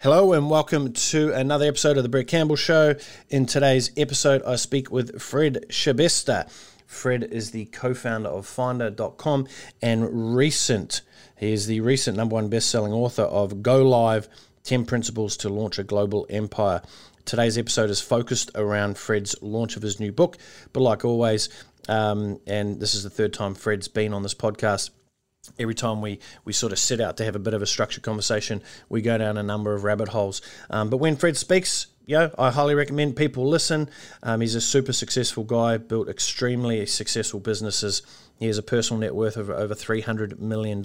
Hello and welcome to another episode of The Brett Campbell Show. In today's episode, I speak with Fred Schebesta. Fred is the co-founder of Finder.com and he is the recent #1 best-selling author of Go Live, 10 Principles to Launch a Global Empire. Today's episode is focused around Fred's launch of his new book, but like always, and this is the third time Fred's been on this podcast, every time we sort of set out to have a bit of a structured conversation, we go down a number of rabbit holes. But when Fred speaks, I highly recommend people listen. He's a super successful guy, built extremely successful businesses. He has a personal net worth of over $300 million.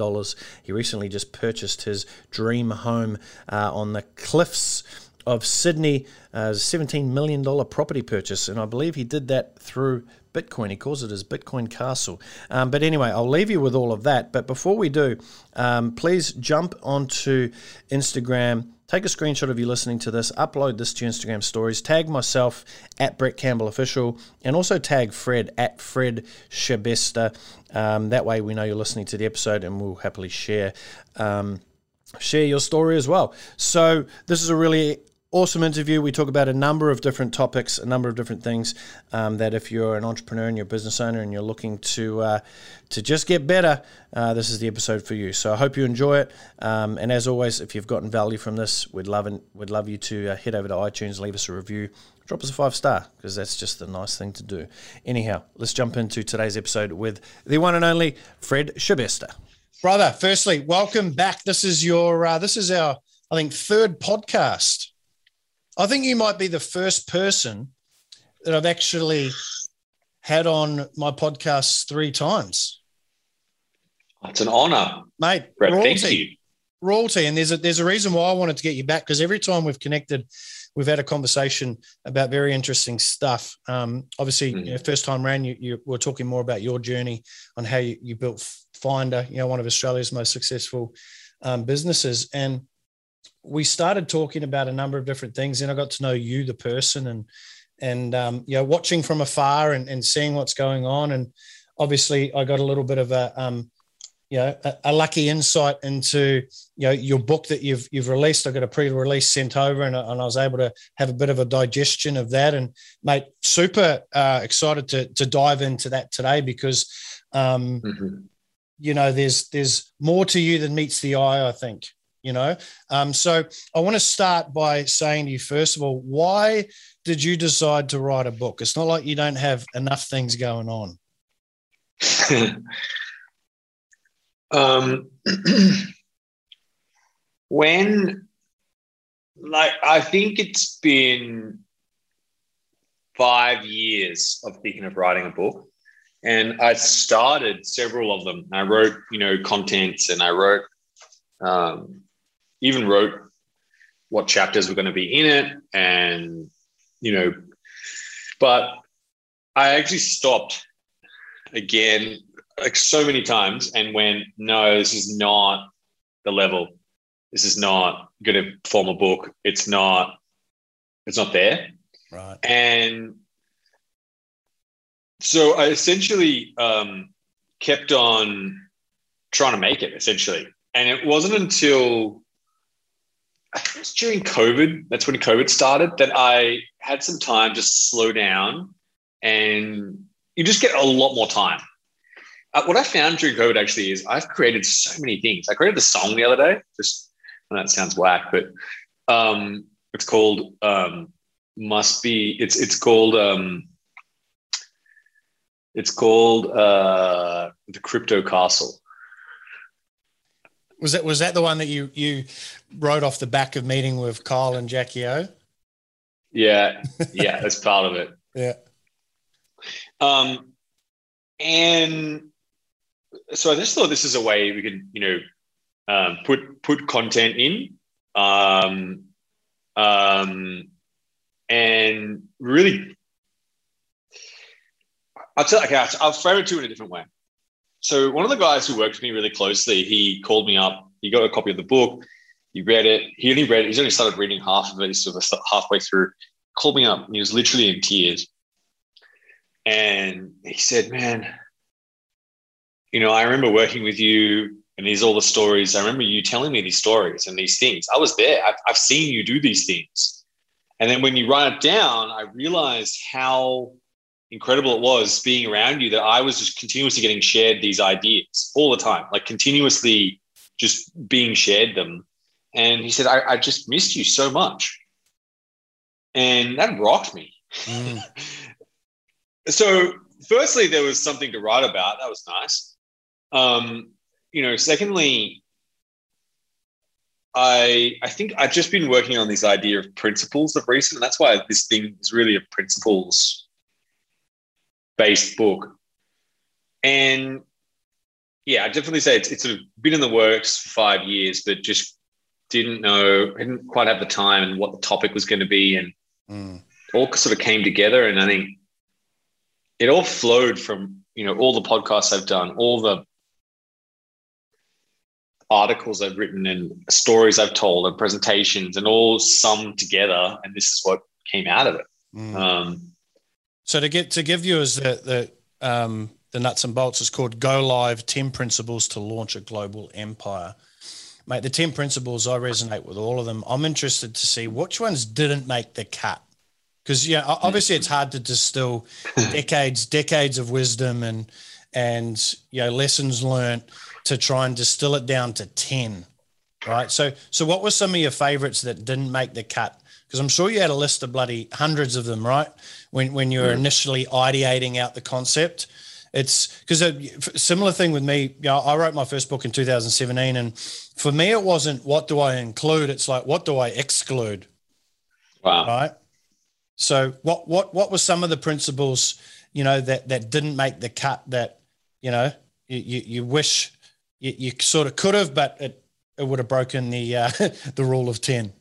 He recently just purchased his dream home on the cliffs of Sydney, a $17 million property purchase, and I believe he did that through Bitcoin. He calls it his Bitcoin Castle. But anyway, I'll leave you with all of that. But before we do, please jump onto Instagram, take a screenshot of you listening to this, upload this to your Instagram stories, tag myself at Brett Campbell Official, and also tag Fred at Fred Schebesta. That way we know you're listening to the episode and we'll happily share your story as well. So this is a really awesome interview. We talk about a number of different topics, a number of different things that if you're an entrepreneur and you're a business owner and you're looking to just get better, this is the episode for you. So I hope you enjoy it. And as always, if you've gotten value from this, we'd love you to head over to iTunes, leave us a review, drop us a 5-star, because that's just the nice thing to do. Anyhow, let's jump into today's episode with the one and only Fred Schebesta. Brother, firstly, welcome back. This is our, I think, third podcast. I think you might be the first person that I've actually had on my podcast 3 times. It's an honor, mate. Brett, thank you. Royalty, and there's a reason why I wanted to get you back, because every time we've connected, we've had a conversation about very interesting stuff. Obviously, first time round, you were talking more about your journey on how you built Finder, one of Australia's most successful businesses, and we started talking about a number of different things, and I got to know you, the person, and watching from afar and seeing what's going on. And obviously I got a little bit of a lucky insight into, your book that you've released. I got a pre-release sent over and I was able to have a bit of a digestion of that. And mate, super excited to dive into that today, because, there's more to you than meets the eye, I think. So I want to start by saying to you, first of all, why did you decide to write a book? It's not like you don't have enough things going on. I think it's been 5 years of thinking of writing a book, and I started several of them. I wrote, contents, and I wrote, even wrote what chapters were going to be in it, and, but I actually stopped again, like so many times, and went, no, this is not the level. This is not going to form a book. It's not there. Right. And so I essentially kept on trying to make it, essentially. And it wasn't until, I think it was during COVID, that's when COVID started, that I had some time just slow down, and you just get a lot more time. What I found during COVID actually is I've created so many things. I created a song the other day, just, I know it sounds whack, but it's called it's called The Crypto Castle. Was that the one that you wrote off the back of meeting with Carl and Jackie O? Yeah, that's part of it. Yeah. And so I just thought this is a way we could, put content in, and really, I'll frame it to you in a different way. So one of the guys who worked with me really closely, he called me up. He got a copy of the book. He read it. He's only started reading half of it. He's sort of halfway through. Called me up, and he was literally in tears. And he said, man, I remember working with you And these are all the stories. I remember you telling me these stories and these things. I was there. I've seen you do these things. And then when you write it down, I realized how incredible it was being around you, that I was just continuously getting shared these ideas all the time, like continuously just being shared them. And he said, I just missed you so much. And that rocked me. Mm. So firstly, there was something to write about. That was nice. Secondly, I think I've just been working on this idea of principles of recent. And that's why this thing is really a principles-based book. And yeah, I definitely say it's sort of been in the works for 5 years, but just didn't quite have the time and what the topic was going to be. And all sort of came together. And I think it all flowed from, all the podcasts I've done, all the articles I've written and stories I've told and presentations, and all summed together, and this is what came out of it. So to give you as the nuts and bolts, is called Go Live, 10 Principles to Launch a Global Empire. Mate, the 10 principles, I resonate with all of them. I'm interested to see which ones didn't make the cut, because obviously it's hard to distill decades of wisdom and lessons learned to try and distill it down to 10, right? So what were some of your favorites that didn't make the cut? Because I'm sure you had a list of bloody hundreds of them, right? When you were initially ideating out the concept. It's because a similar thing with me, I wrote my first book in 2017, and for me it wasn't what do I include, it's like what do I exclude? Wow. Right? So what were some of the principles, that didn't make the cut that, you wish you sort of could have, but it would have broken the rule of 10.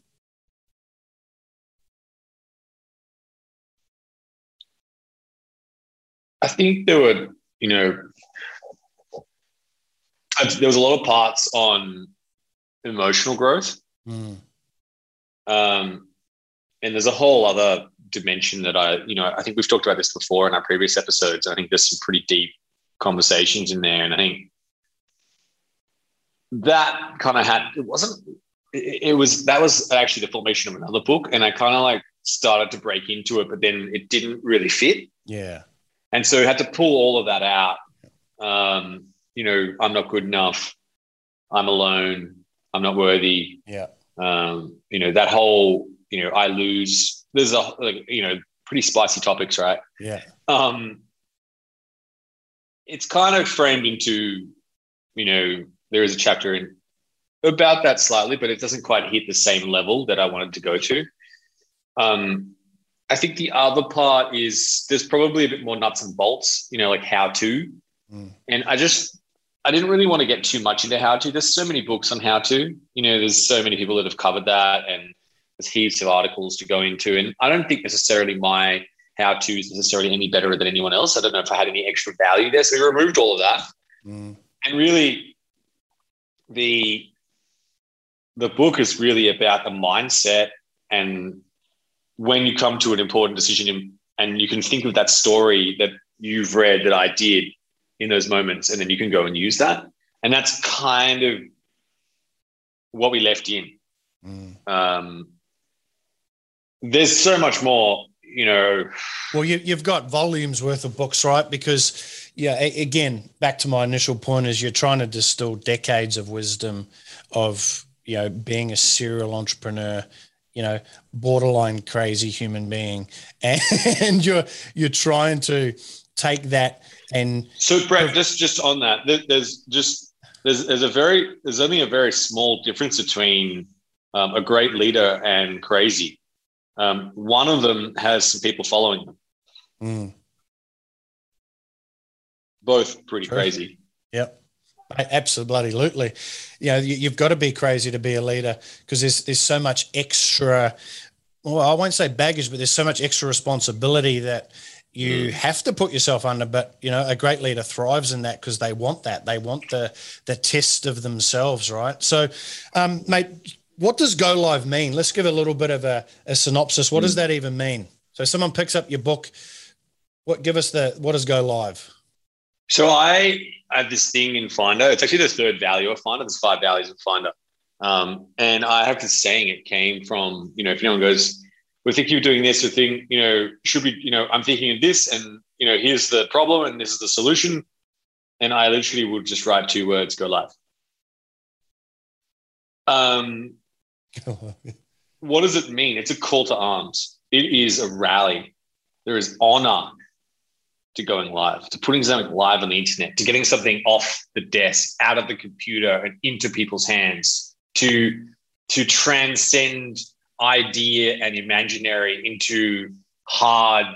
I think there were, there was a lot of parts on emotional growth. And there's a whole other dimension that I think we've talked about this before in our previous episodes. I think there's some pretty deep conversations in there. And I think that kind of was actually the formation of another book. And I kind of started to break into it, but then it didn't really fit. Yeah. And so I had to pull all of that out. I'm not good enough. I'm alone. I'm not worthy. Yeah. That whole, I lose. There's pretty spicy topics, right? Yeah. It's kind of framed into, there is a chapter in about that slightly, but it doesn't quite hit the same level that I wanted to go to. I think the other part is there's probably a bit more nuts and bolts, how to. And I didn't really want to get too much into how to. There's so many books on how to. There's so many people that have covered that, and there's heaps of articles to go into. And I don't think necessarily my how to is necessarily any better than anyone else. I don't know if I had any extra value there. So we removed all of that. And really, the book is really about the mindset, and when you come to an important decision and you can think of that story that you've read that I did in those moments, and then you can go and use that. And that's kind of what we left in. There's so much more, Well, you've got volumes worth of books, right? Because, again, back to my initial point is you're trying to distill decades of wisdom of, being a serial entrepreneur, borderline crazy human being, and you're trying to take that and. So, Brett, just on that, there's only a very small difference between a great leader and crazy. One of them has some people following them. Both pretty True. Crazy. Yep. Absolutely. You've got to be crazy to be a leader, because there's so much extra, well, I won't say baggage, but there's so much extra responsibility that you have to put yourself under. But, a great leader thrives in that, because they want that. They want the test of themselves, right? So, mate, what does Go Live mean? Let's give a little bit of a synopsis. What does that even mean? So someone picks up your book. What does Go Live? So I have this thing in Finder. It's actually the third value of Finder. There's 5 values of Finder. And I have this saying, it came from, you know, if anyone goes, we're thinking of doing this, I'm thinking of this and, you know, here's the problem and this is the solution. And I literally would just write 2 words, go live. What does it mean? It's a call to arms. It is a rally. There is honor to going live, to putting something live on the internet, to getting something off the desk, out of the computer and into people's hands, to transcend idea and imaginary into hard,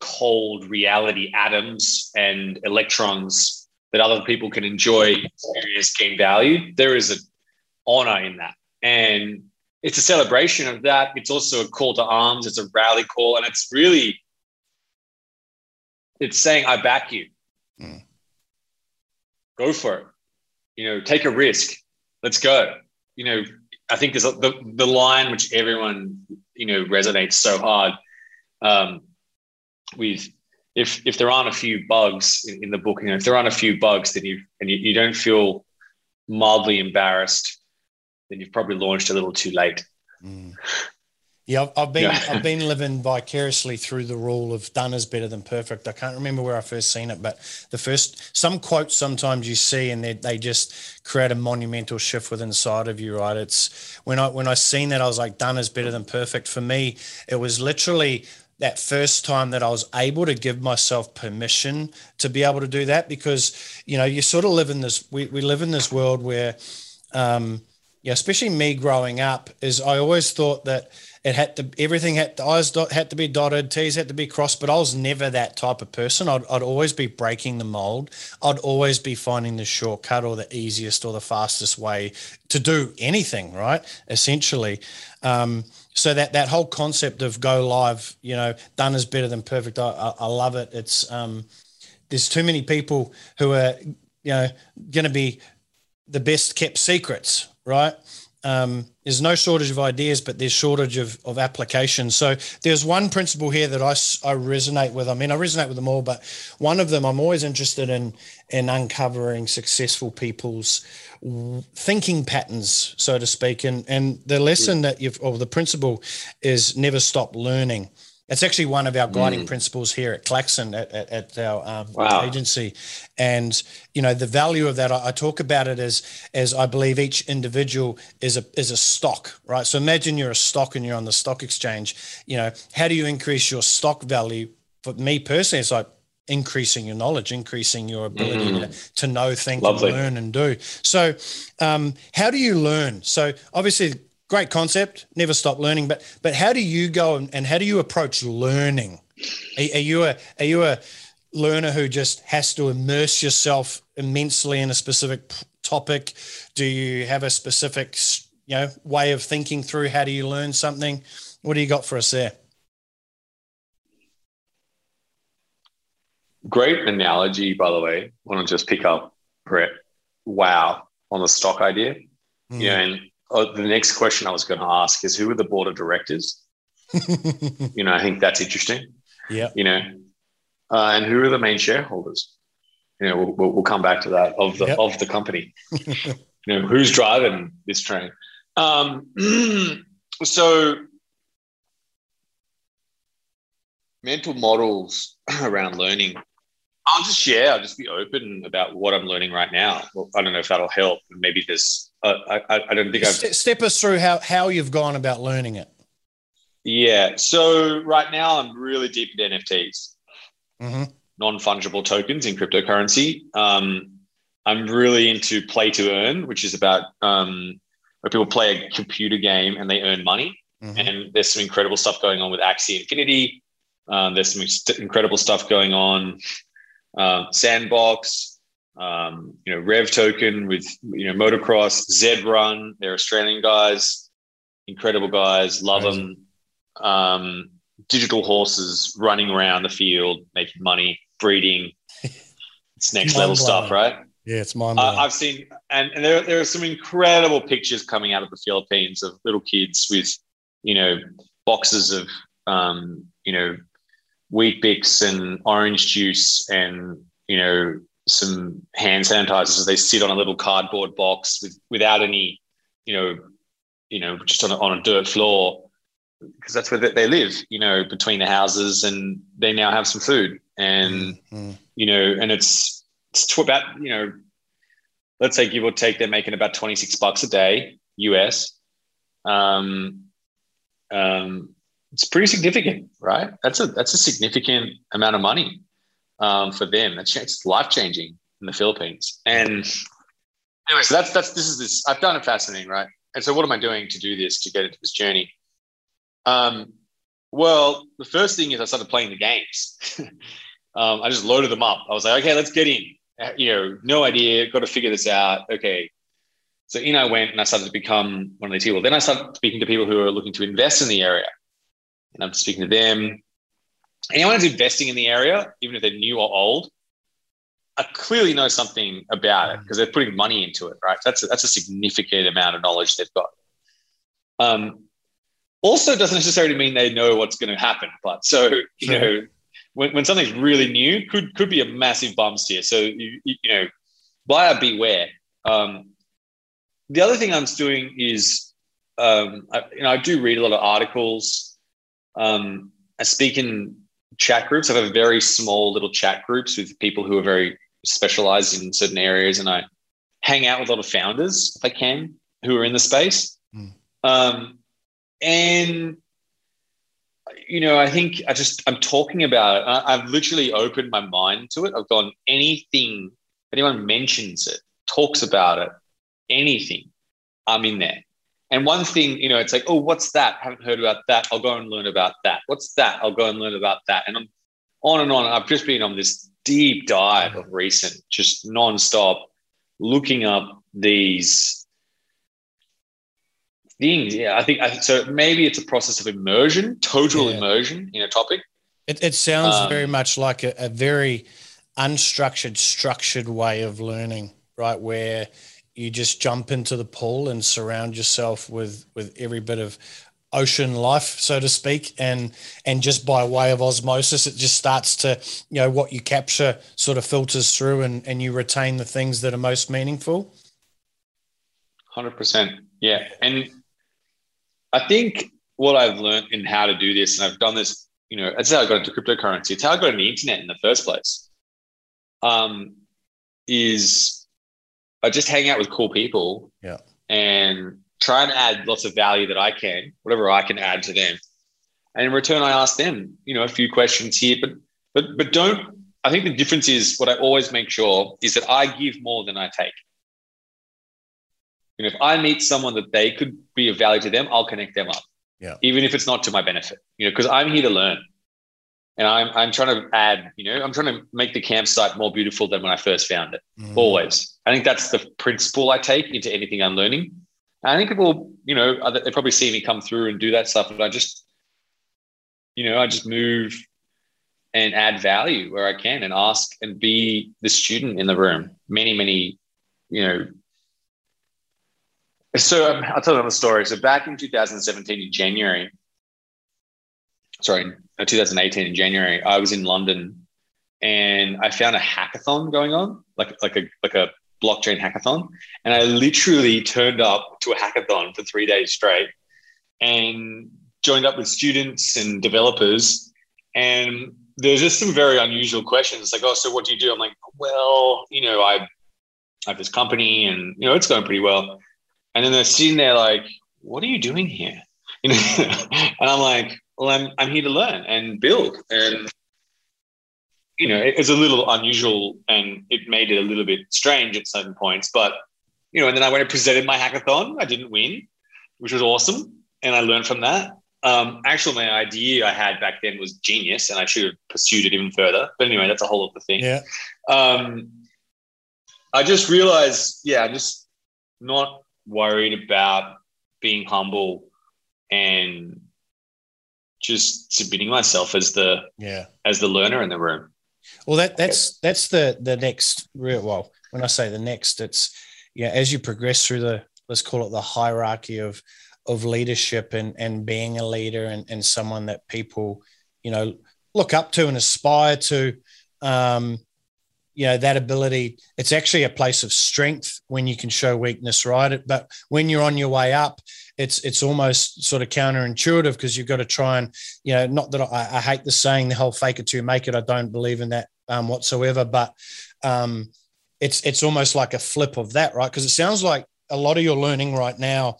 cold reality atoms and electrons that other people can enjoy, experience, gain value. There is an honor in that. And it's a celebration of that. It's also a call to arms. It's a rally call. And it's really, it's saying, I back you. Mm. Go for it. You know, take a risk. Let's go. You know, I think there's the line which everyone, you know, resonates so hard with. If there aren't a few bugs in the book, you know, if there aren't a few bugs, then you don't feel mildly embarrassed, then you've probably launched a little too late. Mm. Yeah, I've been living vicariously through the rule of done is better than perfect. I can't remember where I first seen it, but some quotes sometimes you see and they just create a monumental shift within inside of you, right? It's when I seen that, I was like, done is better than perfect. For me, it was literally that first time that I was able to give myself permission to be able to do that, because you know you sort of live in this. We live in this world where, yeah, especially me growing up, is I always thought that. I's had to be dotted, T's had to be crossed, but I was never that type of person. I'd always be breaking the mold. I'd always be finding the shortcut or the easiest or the fastest way to do anything, right? Essentially. So that whole concept of go live, you know, done is better than perfect. I love it. It's there's too many people who are, you know, going to be the best kept secrets, right? There's no shortage of ideas, but there's shortage of application. So there's one principle here that I resonate with. I mean, I resonate with them all, but one of them, I'm always interested in uncovering successful people's thinking patterns, so to speak. And the lesson that the principle is never stop learning. It's actually one of our guiding principles here at Klaxon at our agency. And, you know, the value of that, I talk about it as I believe each individual is a stock, right? So imagine you're a stock and you're on the stock exchange. You know, how do you increase your stock value? For me personally, it's like increasing your knowledge, increasing your ability to know, think, and learn and do. So how do you learn? So obviously, great concept, never stop learning, but how do you go and how do you approach learning? Are you a learner who just has to immerse yourself immensely in a specific topic? Do you have a specific, you know, way of thinking through how do you learn something? What do you got for us there? Great analogy, by the way. I want to just pick up Brett. Wow, on the stock idea. Mm. Yeah, and the next question I was going to ask is, who are the board of directors? You know, I think that's interesting. Yeah. You know, and who are the main shareholders? You know, we'll come back to that of the company. You know, who's driving this train? So mental models around learning. I'll just be open about what I'm learning right now. Well, I don't know if that'll help. Maybe there's I don't think I've... Step us through how you've gone about learning it. Yeah. So right now I'm really deep into NFTs, non-fungible tokens in cryptocurrency. I'm really into play to earn, which is about where people play a computer game and they earn money. Mm-hmm. And there's some incredible stuff going on with Axie Infinity. There's some incredible stuff going on. Sandbox, you know, Rev Token with, you know, Motocross, Zed Run. They're Australian guys, incredible guys, love them. Digital horses running around the field, making money, breeding. It's next level stuff, right? Yeah, it's mind-blowing. I've seen, and there are some incredible pictures coming out of the Philippines of little kids with, you know, boxes of, you know, Weet Bix and orange juice and, you know, some hand sanitizers as they sit on a little cardboard box without any, just on a dirt floor, because that's where they live, between the houses, and they now have some food. And, and it's about, let's say give or take, they're making about $26 a day US. It's pretty significant, right? That's a significant amount of money for them. It's life changing in the Philippines. And anyway, so this is I've done it fascinating, right? And so what am I doing to do this, to get into this journey? Well, the first thing is I started playing the games. I just loaded them up. I was like, okay, let's get in. No idea, got to figure this out. Okay. So in I went and I started to become one of these people. Then I started speaking to people who are looking to invest in the area. And I'm speaking to them. Anyone who's investing in the area, even if they're new or old, I clearly know something about it because they're putting money into it, right? That's a significant amount of knowledge they've got. Also doesn't necessarily mean they know what's going to happen. But so, when something's really new, could be a massive bump steer. So, buyer beware. The other thing I'm doing is, I do read a lot of articles. I speak in chat groups. I have a very small little chat groups with people who are very specialized in certain areas. And I hang out with a lot of founders, if I can, who are in the space. I think I'm talking about it. I've literally opened my mind to it. I've gone, anyone mentions it, talks about it, anything, I'm in there. And one thing, it's like, oh, what's that? Haven't heard about that. I'll go and learn about that. What's that? I'll go and learn about that. And I'm on and on. I've just been on this deep dive of recent, just nonstop, looking up these things. Yeah, so maybe it's a process of immersion, total immersion in a topic. It sounds very much like a very unstructured, structured way of learning, right, where you just jump into the pool and surround yourself with every bit of ocean life, so to speak, and just by way of osmosis, it just starts to, what you capture sort of filters through and you retain the things that are most meaningful. 100%. Yeah. And I think what I've learned in how to do this, and I've done this, that's how I got into cryptocurrency. It's how I got on the internet in the first place, is I just hang out with cool people and try and add lots of value that I can, whatever I can add to them. And in return, I ask them, a few questions here, but I think the difference is what I always make sure is that I give more than I take. If I meet someone that they could be of value to them, I'll connect them up. Yeah. Even if it's not to my benefit, because I'm here to learn, and I'm trying to add, I'm trying to make the campsite more beautiful than when I first found it. Always. I think that's the principle I take into anything I'm learning. And I think people, they probably see me come through and do that stuff, but I just, I just move and add value where I can and ask and be the student in the room. Many, So I'll tell another story. So back in 2018 in January, I was in London and I found a hackathon going on, like a blockchain hackathon. And I literally turned up to a hackathon for 3 days straight and joined up with students and developers. And there's just some very unusual questions. It's like, oh, so what do you do? I'm like, well, I have this company and, it's going pretty well. And then they're sitting there like, what are you doing here? And I'm like, well, I'm here to learn and build. And, it was a little unusual and it made it a little bit strange at certain points. But, and then I went and presented my hackathon. I didn't win, which was awesome. And I learned from that. Actually, my idea I had back then was genius and I should have pursued it even further. But anyway, that's a whole other thing. Yeah. I just realized, I'm just not worried about being humble and just submitting myself as the learner in the room. Well, that's the next real. Well, when I say the next, it's as you progress through the, let's call it the hierarchy of leadership and being a leader and someone that people, look up to and aspire to. you know, that ability, it's actually a place of strength when you can show weakness, right? But when you're on your way up, it's almost sort of counterintuitive, because you've got to try and, you know, not that I hate the saying, the whole fake it till you make it. I don't believe in that whatsoever, but it's almost like a flip of that, right? Because it sounds like a lot of your learning right now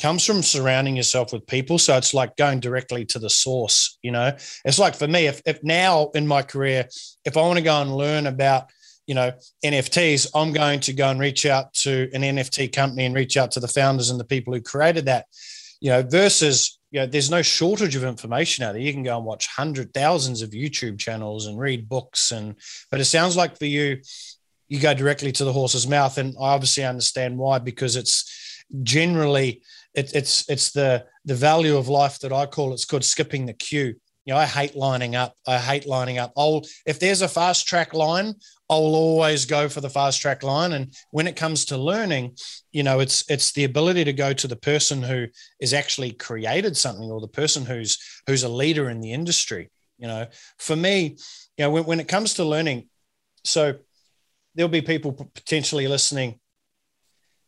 comes from surrounding yourself with people. So it's like going directly to the source, you know. It's like for me, if now in my career, if I want to go and learn about, you know, NFTs, I'm going to go and reach out to an NFT company and reach out to the founders and the people who created that, you know, versus, you know, there's no shortage of information out there. You can go and watch thousands of YouTube channels and read books. But it sounds like for you, you go directly to the horse's mouth. And I obviously understand why, because it's generally, it's the value of life that I call, it's called skipping the queue. You know, I hate lining up. If there's a fast track line, I'll always go for the fast track line. And when it comes to learning, you know, it's the ability to go to the person who has actually created something, or the person who's a leader in the industry. You know, for me, you know, when it comes to learning, so there'll be people potentially listening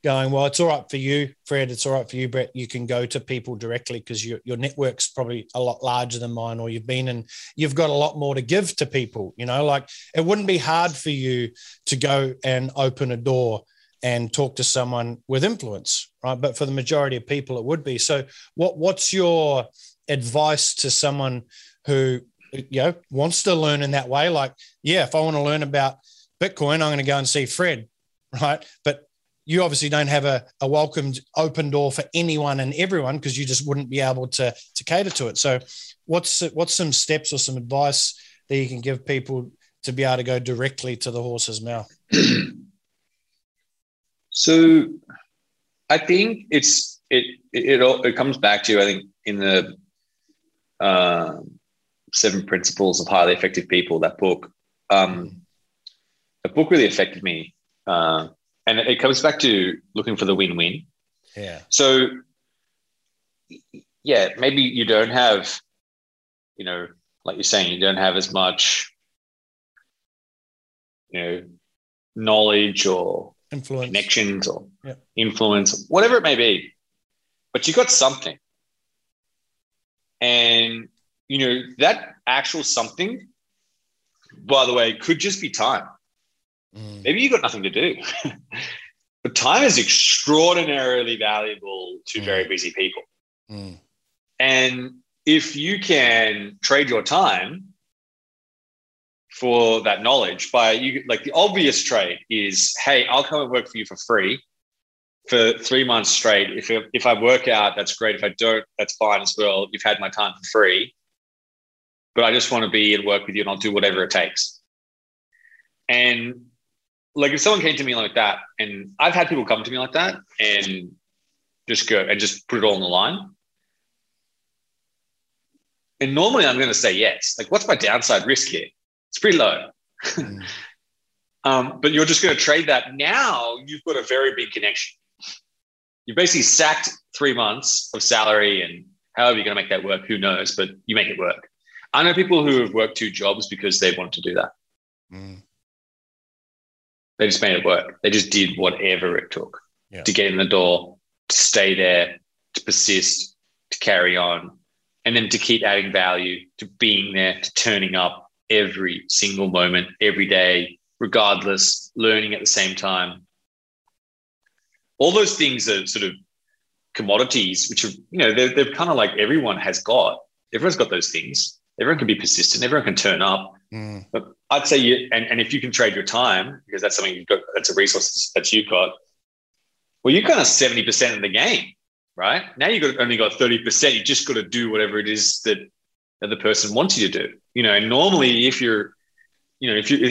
going, well, it's all right for you, Fred. It's all right for you, Brett. You can go to people directly because your network's probably a lot larger than mine, or you've got a lot more to give to people. You know, like it wouldn't be hard for you to go and open a door and talk to someone with influence, right? But for the majority of people, it would be. So what's your advice to someone who, you know, wants to learn in that way? Like, yeah, if I want to learn about Bitcoin, I'm going to go and see Fred, right? But you obviously don't have a welcomed open door for anyone and everyone, because you just wouldn't be able to cater to it. So what's some steps or some advice that you can give people to be able to go directly to the horse's mouth? So I think it comes back to, I think, in the Seven Principles of Highly Effective People, that book. The book really affected me. And it comes back to looking for the win-win. Yeah. So, yeah, maybe you don't have, you know, like you're saying, you don't have as much, you know, knowledge or influence, connections or influence, whatever it may be, but you got something. And, you know, that actual something, by the way, could just be time. Maybe you got nothing to do, but time is extraordinarily valuable to very busy people. And if you can trade your time for that knowledge like the obvious trade is, hey, I'll come and work for you for free for 3 months straight. If I work out, that's great. If I don't, that's fine as well. You've had my time for free, but I just want to be and work with you, and I'll do whatever it takes. And like, if someone came to me like that, and I've had people come to me like that and just go and just put it all on the line. And normally I'm going to say yes. Like, what's my downside risk here? It's pretty low. But you're just going to trade that. Now you've got a very big connection. You've basically sacked 3 months of salary, and however you're going to make that work, who knows, but you make it work. I know people who have worked 2 jobs because they want to do that. They just made it work. They just did whatever it took to get in the door, to stay there, to persist, to carry on, and then to keep adding value, to being there, to turning up every single moment, every day, regardless, learning at the same time. All those things are sort of commodities, which are, you know, they're kind of like everyone's got those things. Everyone can be persistent. Everyone can turn up. But I'd say and if you can trade your time, because that's something you've got, that's a resource that you've got, well, you're kind of 70% of the game, right? Now only got 30%. You just got to do whatever it is that the other person wants you to do. You know, and normally if this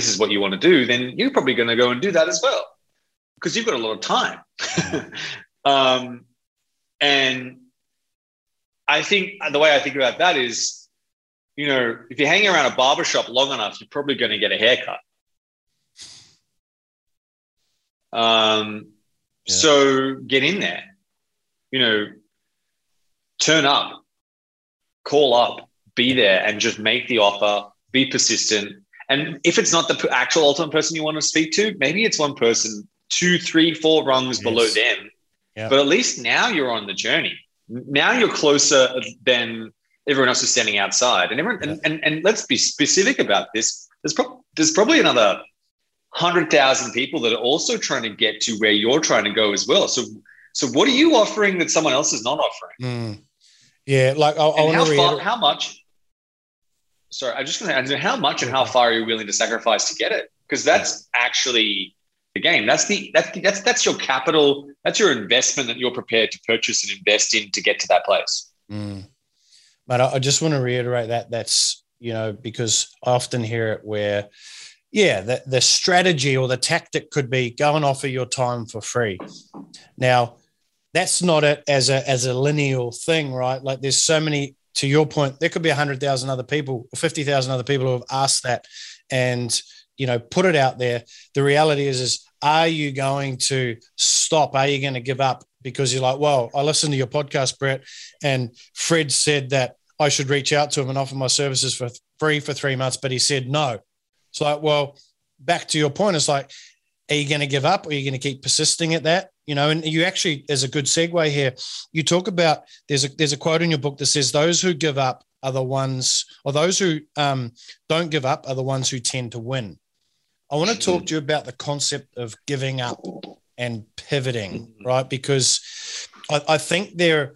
is what you want to do, then you're probably going to go and do that as well, because you've got a lot of time. And I think the way I think about that is, you know, if you're hanging around a barbershop long enough, you're probably going to get a haircut. So get in there, you know, turn up, call up, be there, and just make the offer, be persistent. And if it's not the actual ultimate person you want to speak to, maybe it's one person, 2, 3, 4 rungs below them. Yep. But at least now you're on the journey. Now you're closer than everyone else who's standing outside. And everyone, and let's be specific about this. There's probably another 100,000 people that are also trying to get to where you're trying to go as well. So what are you offering that someone else is not offering? Mm. Yeah, like how much? Sorry, I'm just going to say how much and how far are you willing to sacrifice to get it? Because that's actually the game. That's your capital. That's your investment that you're prepared to purchase and invest in to get to that place. Mm. But I just want to reiterate that's, you know, because I often hear it where, the strategy or the tactic could be go and offer your time for free. Now, that's not it as a lineal thing, right? Like there's so many, to your point, there could be 100,000 other people, 50,000 other people who have asked that and, you know, put it out there. The reality is are you going to stop? Are you going to give up? Because you're like, well, I listened to your podcast, Brett, and Fred said that I should reach out to him and offer my services for free for 3 months, but he said no. It's like, well, back to your point, it's like, are you going to give up or are you going to keep persisting at that? You know, and you actually, there's a good segue here. You talk about, there's a quote in your book that says those who give up are the ones, or those who don't give up are the ones who tend to win. I want to talk to you about the concept of giving up and pivoting, right? Because I think they're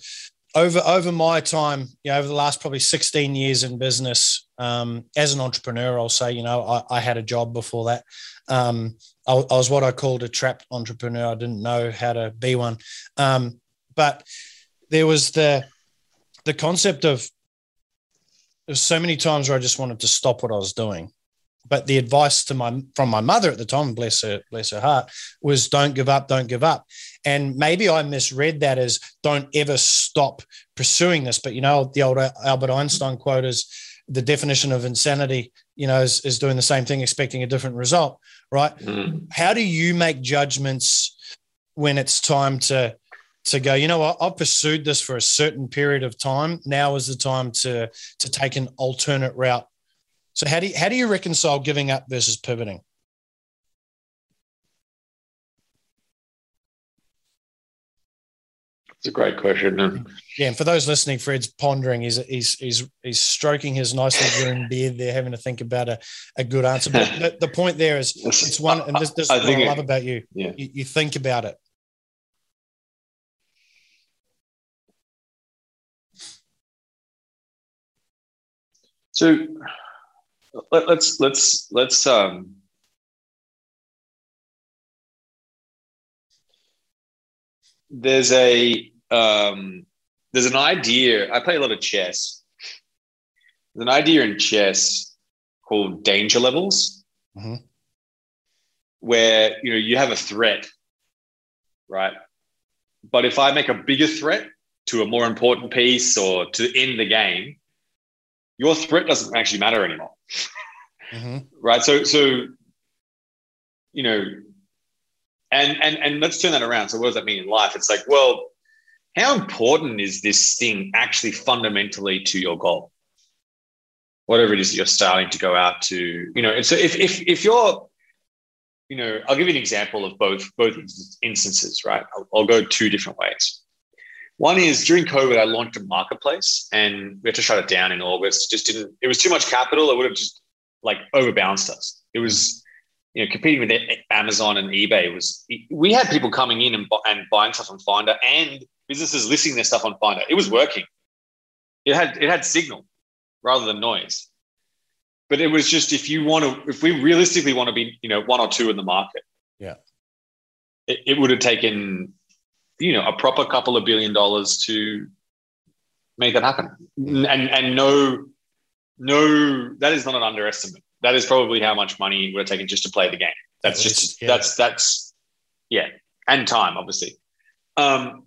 over my time, you know, over the last probably 16 years in business, as an entrepreneur, I'll say, you know, I had a job before that. I was what I called a trapped entrepreneur. I didn't know how to be one. But there was the concept of there's so many times where I just wanted to stop what I was doing. But the advice from my mother at the time, bless her heart, was don't give up. And maybe I misread that as don't ever stop pursuing this. But, you know, the old Albert Einstein quote is the definition of insanity, you know, is doing the same thing, expecting a different result, right? Mm-hmm. How do you make judgments when it's time to go, you know what, I've pursued this for a certain period of time. Now is the time to take an alternate route. So how do you reconcile giving up versus pivoting? It's a great question. Man. Yeah, and for those listening, Fred's pondering. He's stroking his nicely green beard there, having to think about a good answer. But the point there is, it's one, and this is what I love about you. Yeah. You think about it. So let's there's an idea. I play a lot of chess. There's an idea in chess called danger levels, mm-hmm. where, you know, you have a threat, right? But if I make a bigger threat to a more important piece or to end the game, your threat doesn't actually matter anymore, mm-hmm. right? So you know. And let's turn that around. So what does that mean in life? It's like, well, how important is this thing actually fundamentally to your goal? Whatever it is that you're starting to go out to, you know. And so if you're, you know, I'll give you an example of both instances, right? I'll go two different ways. One is during COVID, I launched a marketplace and we had to shut it down in August. It was too much capital. It would have just like overbalanced us. It was, you know, competing with Amazon and eBay was, we had people coming in and buying stuff on Finder and businesses listing their stuff on Finder. It was working. It had signal rather than noise. But it was just, if we realistically want to be, you know, one or two in the market, yeah, it would have taken, you know, a proper couple of $1 billion to make that happen. And no, that is not an underestimate. That is probably how much money we're taking just to play the game. That's just, that's and time, obviously. So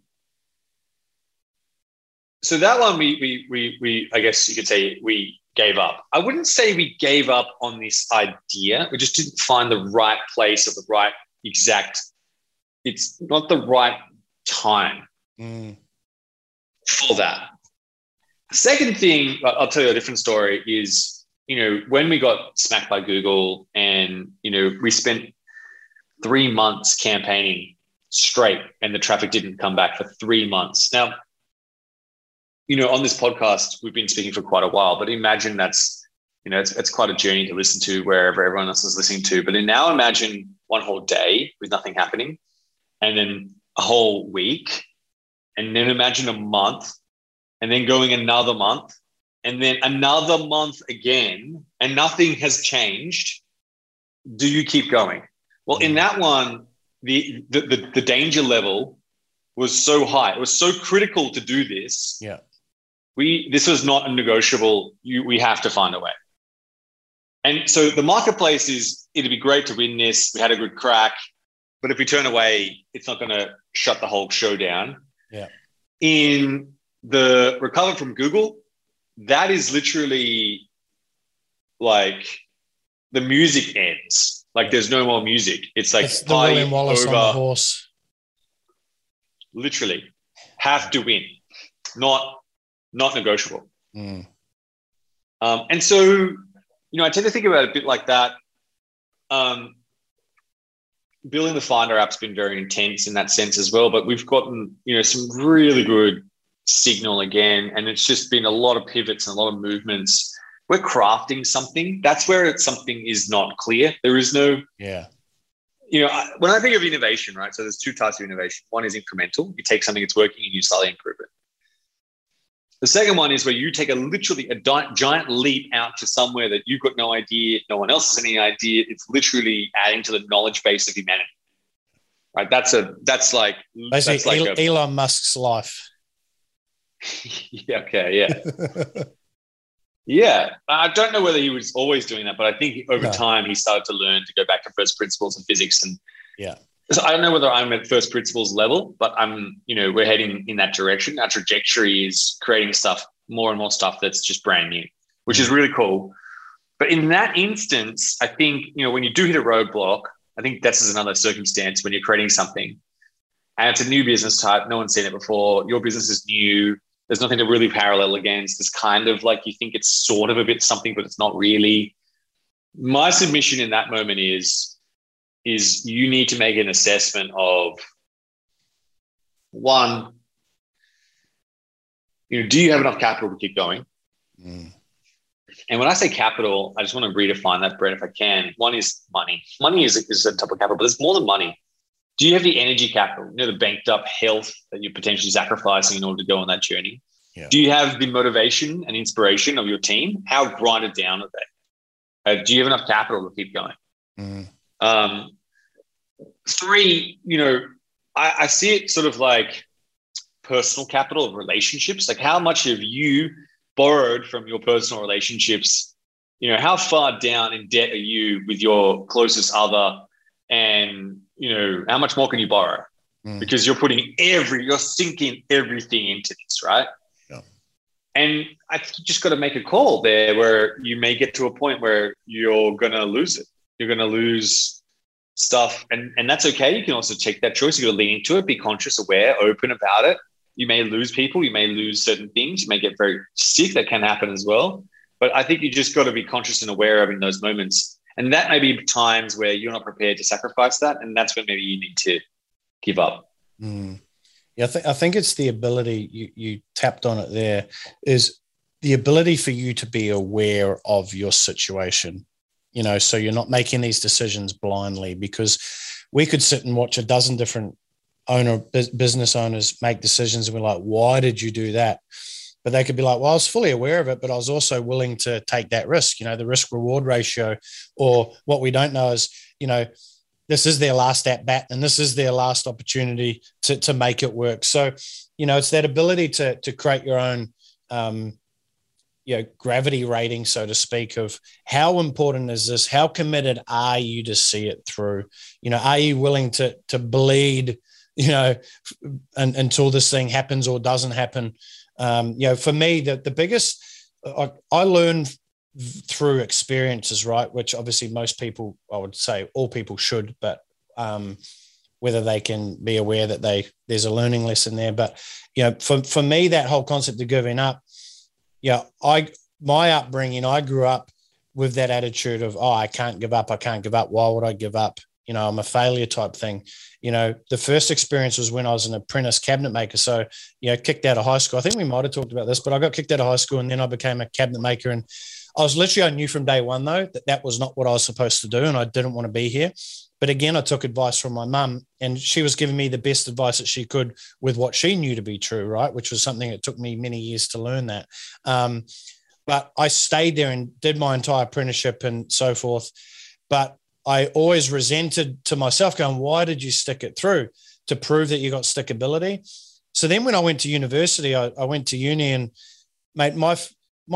that one, we I guess you could say we gave up. I wouldn't say we gave up on this idea. We just didn't find the right place or the right it's not the right time for that. The second thing, I'll tell you a different story, is you know, when we got smacked by Google and, you know, we spent 3 months campaigning straight and the traffic didn't come back for 3 months. Now, you know, on this podcast, we've been speaking for quite a while, but imagine that's, you know, it's quite a journey to listen to wherever everyone else is listening to. But now imagine one whole day with nothing happening, and then a whole week, and then imagine a month, and then going another month, and then another month again, and nothing has changed. Do you keep going? Well, in that one, the danger level was so high. It was so critical to do this. Yeah. This was not a negotiable. We have to find a way. And so the marketplace is, it'd be great to win this. We had a good crack, but if we turn away, it's not going to shut the whole show down. Yeah. In the recover from Google, that is literally like the music ends. Like there's no more music. It's like it's the William Wallace on the horse. Literally, have to win, not negotiable. Mm. And so, you know, I tend to think about it a bit like that. Building the Finder app's been very intense in that sense as well, but we've gotten, you know, some really good signal again, and it's just been a lot of pivots and a lot of movements. We're crafting something. That's where something is not clear. There is no... Yeah. You know, when I think of innovation, right? So there's two types of innovation. One is incremental. You take something that's working and you slowly improve it. The second one is where you take literally a giant leap out to somewhere that you've got no idea, no one else has any idea. It's literally adding to the knowledge base of humanity, right? That's like Elon Musk's life. Yeah. Yeah. I don't know whether he was always doing that, but I think over time he started to learn to go back to first principles in physics. And yeah, so I don't know whether I'm at first principles level, but I'm, you know, we're heading in that direction. Our trajectory is creating stuff, more and more stuff that's just brand new, which is really cool. But in that instance, I think, you know, when you do hit a roadblock, I think that's another circumstance when you're creating something and it's a new business type. No one's seen it before. Your business is new. There's nothing to really parallel against. It's kind of like you think it's sort of a bit something, but it's not really. My submission in that moment is you need to make an assessment of, one, you know, do you have enough capital to keep going? Mm. And when I say capital, I just want to redefine that, Brett, if I can. One is money. Money is a type of capital, but it's more than money. Do you have the energy capital, you know, the banked up health that you're potentially sacrificing in order to go on that journey? Yeah. Do you have the motivation and inspiration of your team? How grinded down are they? Do you have enough capital to keep going? Mm. Three, you know, I see it sort of like personal capital of relationships. Like how much have you borrowed from your personal relationships? You know, how far down in debt are you with your closest other? And, you know, how much more can you borrow? Mm. Because you're sinking everything into this, right? Yeah. And I just got to make a call there where you may get to a point where you're going to lose it. You're going to lose stuff. And that's okay. You can also take that choice. You've got to lean into it, be conscious, aware, open about it. You may lose people. You may lose certain things. You may get very sick. That can happen as well. But I think you just got to be conscious and aware of in those moments. And that may be times where you're not prepared to sacrifice that. And that's when maybe you need to give up. Mm. Yeah, I think it's the ability, you tapped on it there, is the ability for you to be aware of your situation, you know, so you're not making these decisions blindly, because we could sit and watch a dozen different business owners make decisions. And we're like, why did you do that? But they could be like, well, I was fully aware of it, but I was also willing to take that risk, you know, the risk reward ratio. Or what we don't know is, you know, this is their last at bat and this is their last opportunity to make it work. So, you know, it's that ability to create your own, you know, gravity rating, so to speak, of how important is this? How committed are you to see it through? You know, are you willing to bleed, you know, until this thing happens or doesn't happen? You know, for me, the biggest, I learned through experiences, right? Which obviously most people, I would say all people should, but whether they can be aware that there's a learning lesson there. But, you know, for me, that whole concept of giving up, yeah, my upbringing, I grew up with that attitude of, oh, I can't give up. Why would I give up? You know, I'm a failure type thing. You know, the first experience was when I was an apprentice cabinet maker. So, you know, kicked out of high school. I think we might've talked about this, but I got kicked out of high school and then I became a cabinet maker. And I was literally, I knew from day one though, that that was not what I was supposed to do. And I didn't want to be here. But again, I took advice from my mum and she was giving me the best advice that she could with what she knew to be true, right? Which was something that took me many years to learn that. But I stayed there and did my entire apprenticeship and so forth. But I always resented to myself going, why did you stick it through? To prove that you got stickability. So then when I went to university, I went to uni and mate, my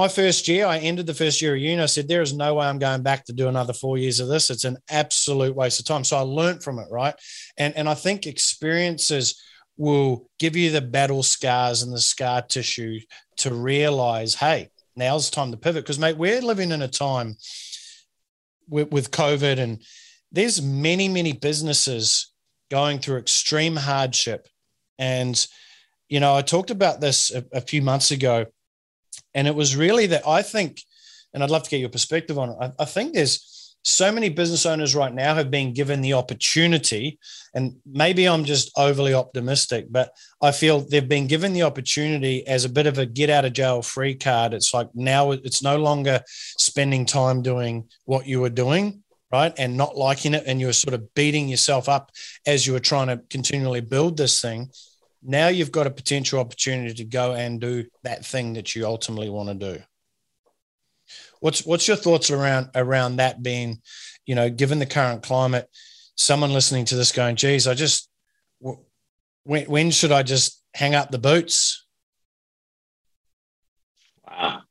first year, I ended the first year of uni. I said, there is no way I'm going back to do another 4 years of this. It's an absolute waste of time. So I learned from it, right? And I think experiences will give you the battle scars and the scar tissue to realize, hey, now's time to pivot. Because mate, we're living in a time with COVID and there's many, many businesses going through extreme hardship. And, you know, I talked about this a few months ago and it was really that I think, and I'd love to get your perspective on it. I think there's so many business owners right now have been given the opportunity and maybe I'm just overly optimistic, but I feel they've been given the opportunity as a bit of a get out of jail free card. It's like now it's no longer spending time doing what you were doing, right? And not liking it. And you were sort of beating yourself up as you were trying to continually build this thing. Now you've got a potential opportunity to go and do that thing that you ultimately want to do. What's your thoughts around that being, you know, given the current climate, someone listening to this going, geez, when should I just hang up the boots? Wow.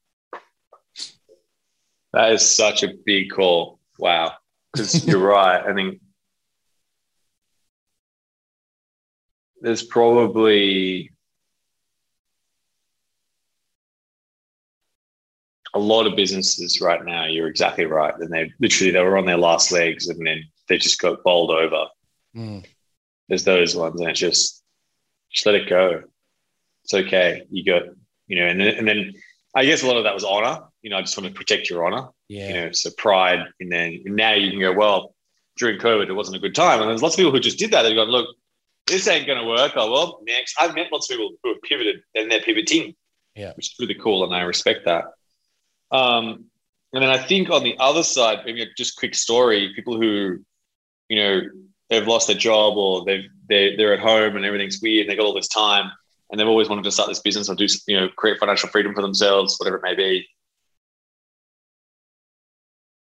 That is such a big call. Wow. Because you're right. I think there's probably a lot of businesses right now, you're exactly right. And they were on their last legs and then they just got bowled over. Mm. There's those ones and it's just let it go. It's okay. You got, you know, and then I guess a lot of that was honor. You know, I just want to protect your honor. Yeah. You know, so pride. And then now you can go, well, during COVID, it wasn't a good time. And there's lots of people who just did that. They've gone, look, this ain't going to work. Oh, well, next. I've met lots of people who have pivoted and they're pivoting, which is really cool. And I respect that. And then I think on the other side, maybe a just quick story, people who, you know, they've lost their job or they're at home and everything's weird and they got all this time and they've always wanted to start this business or do, you know, create financial freedom for themselves, whatever it may be.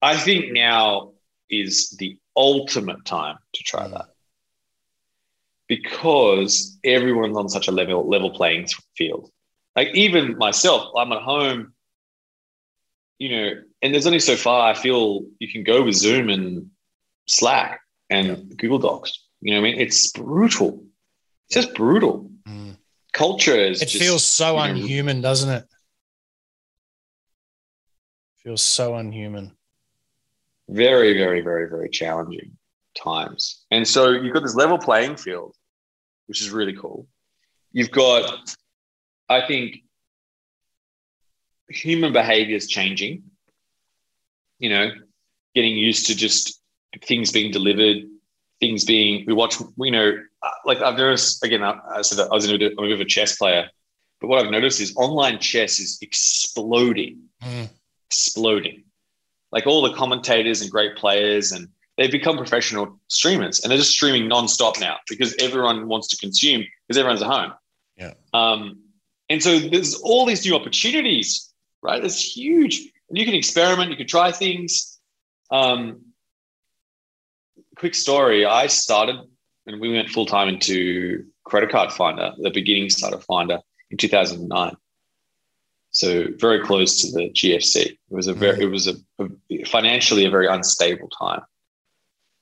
I think now is the ultimate time to try that. Because everyone's on such a level playing field. Like even myself, I'm at home, you know, and there's only so far I feel you can go with Zoom and Slack and Google Docs. You know what I mean? It's brutal. It's just brutal. Mm. Culture is it just, feels so unhuman, doesn't it? Feels so unhuman. Very, very, very, very challenging times. And so you've got this level playing field, which is really cool. You've got, I think, human behavior is changing, you know, getting used to just things being delivered, I've noticed, again, I said that I'm a bit of a chess player, but what I've noticed is online chess is exploding. Like all the commentators and great players and they've become professional streamers and they're just streaming nonstop now because everyone wants to consume because everyone's at home. Yeah. And so there's all these new opportunities, right? It's huge. And you can experiment, you can try things. Quick story. I started and we went full-time into credit card Finder, the beginning start of Finder in 2009. So very close to the GFC. It was a financially a very unstable time.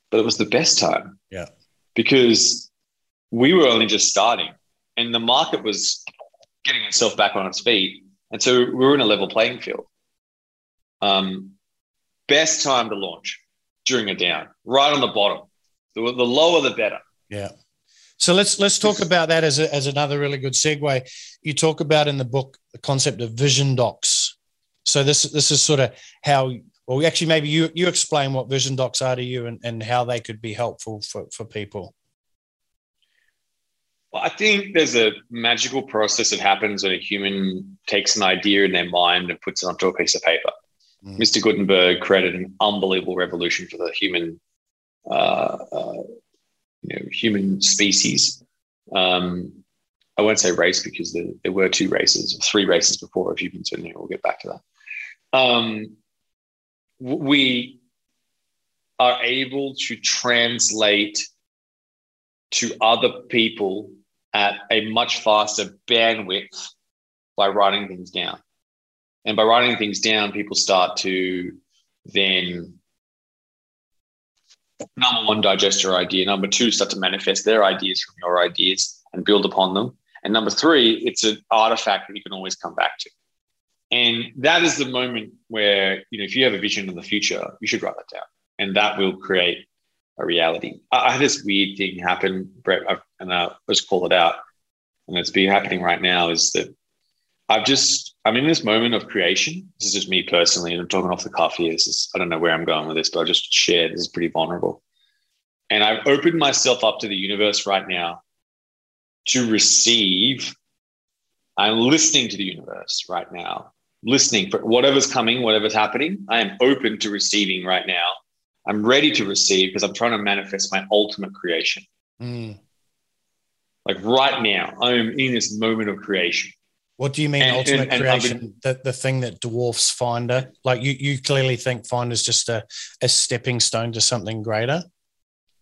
But it was the best time because we were only just starting and the market was getting itself back on its feet. And so we were in a level playing field. Best time to launch during a down, right on the bottom. The lower, the better. Yeah. So let's talk about that as another really good segue. You talk about in the book the concept of vision docs. So this is sort of how Well, actually, maybe you explain what vision docs are to you and how they could be helpful for people. Well, I think there's a magical process that happens when a human takes an idea in their mind and puts it onto a piece of paper. Mm. Mr. Gutenberg created an unbelievable revolution for the human species. I won't say race because there were three races before of humans, and we'll get back to that. We are able to translate to other people at a much faster bandwidth by writing things down. And by writing things down, people start to then, number one, digest your idea. Number two, start to manifest their ideas from your ideas and build upon them. And number three, it's an artifact that you can always come back to. And that is the moment where, if you have a vision of the future, you should write that down, and that will create a reality. I had this weird thing happen, Brett, and I'll just call it out, and it's been happening right now, is that I'm in this moment of creation. This is just me personally, and I'm talking off the cuff here. I don't know where I'm going with this, but I'll just share. This is pretty vulnerable. And I've opened myself up to the universe right now to receive. I'm listening to the universe right now. Listening for whatever's coming, whatever's happening. I am open to receiving right now. I'm ready to receive because I'm trying to manifest my ultimate creation. Mm. Like right now, I'm in this moment of creation. What do you mean ultimate creation? The thing that dwarfs Finder? Like you clearly think Finder's just a stepping stone to something greater?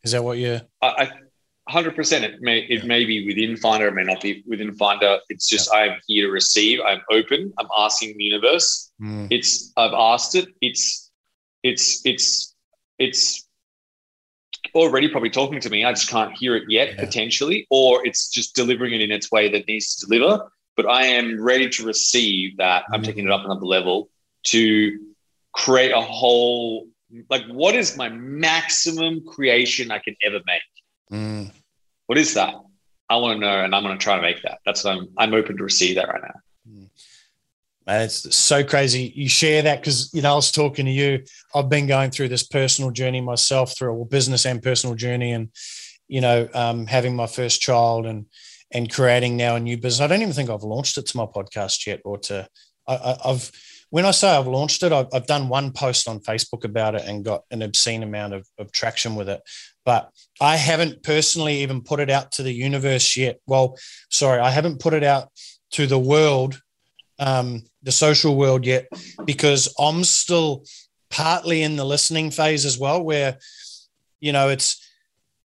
Is that what you're... 100%. It may be within Finder. It may not be within Finder. It's just I'm here to receive. I'm open. I'm asking the universe. Mm. I've asked it. It's already probably talking to me. I just can't hear it yet, potentially, or it's just delivering it in its way that it needs to deliver. But I am ready to receive that. Mm-hmm. I'm taking it up another level to create a whole, what is my maximum creation I can ever make? Mm. What is that? I want to know, and I'm going to try to make that. That's what I'm open to receive that right now. Mm. Man, it's so crazy you share that because, I was talking to you. I've been going through this personal journey myself through a business and personal journey and, having my first child and creating now a new business. I don't even think I've launched it to my podcast yet when I say I've launched it, I've done one post on Facebook about it and got an obscene amount of traction with it. But I haven't personally even put it out to the universe yet. Well, sorry, I haven't put it out to the world, the social world yet, because I'm still partly in the listening phase as well, where, it's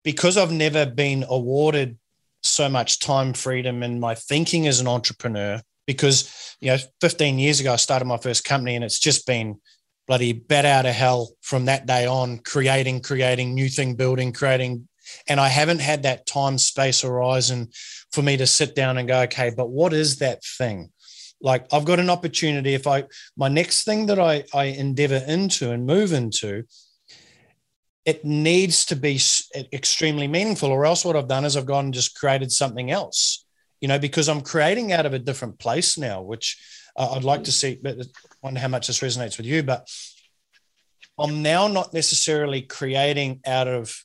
because I've never been awarded so much time freedom in my thinking as an entrepreneur. Because, 15 years ago, I started my first company and it's just been bloody bat out of hell from that day on, creating, new thing, building. And I haven't had that time, space, horizon for me to sit down and go, okay, but what is that thing? I've got an opportunity. If my next thing that I endeavor into and move into, it needs to be extremely meaningful, or else what I've done is I've gone and just created something else. Because I'm creating out of a different place now, which I'd like to see, but I wonder how much this resonates with you, but I'm now not necessarily creating out of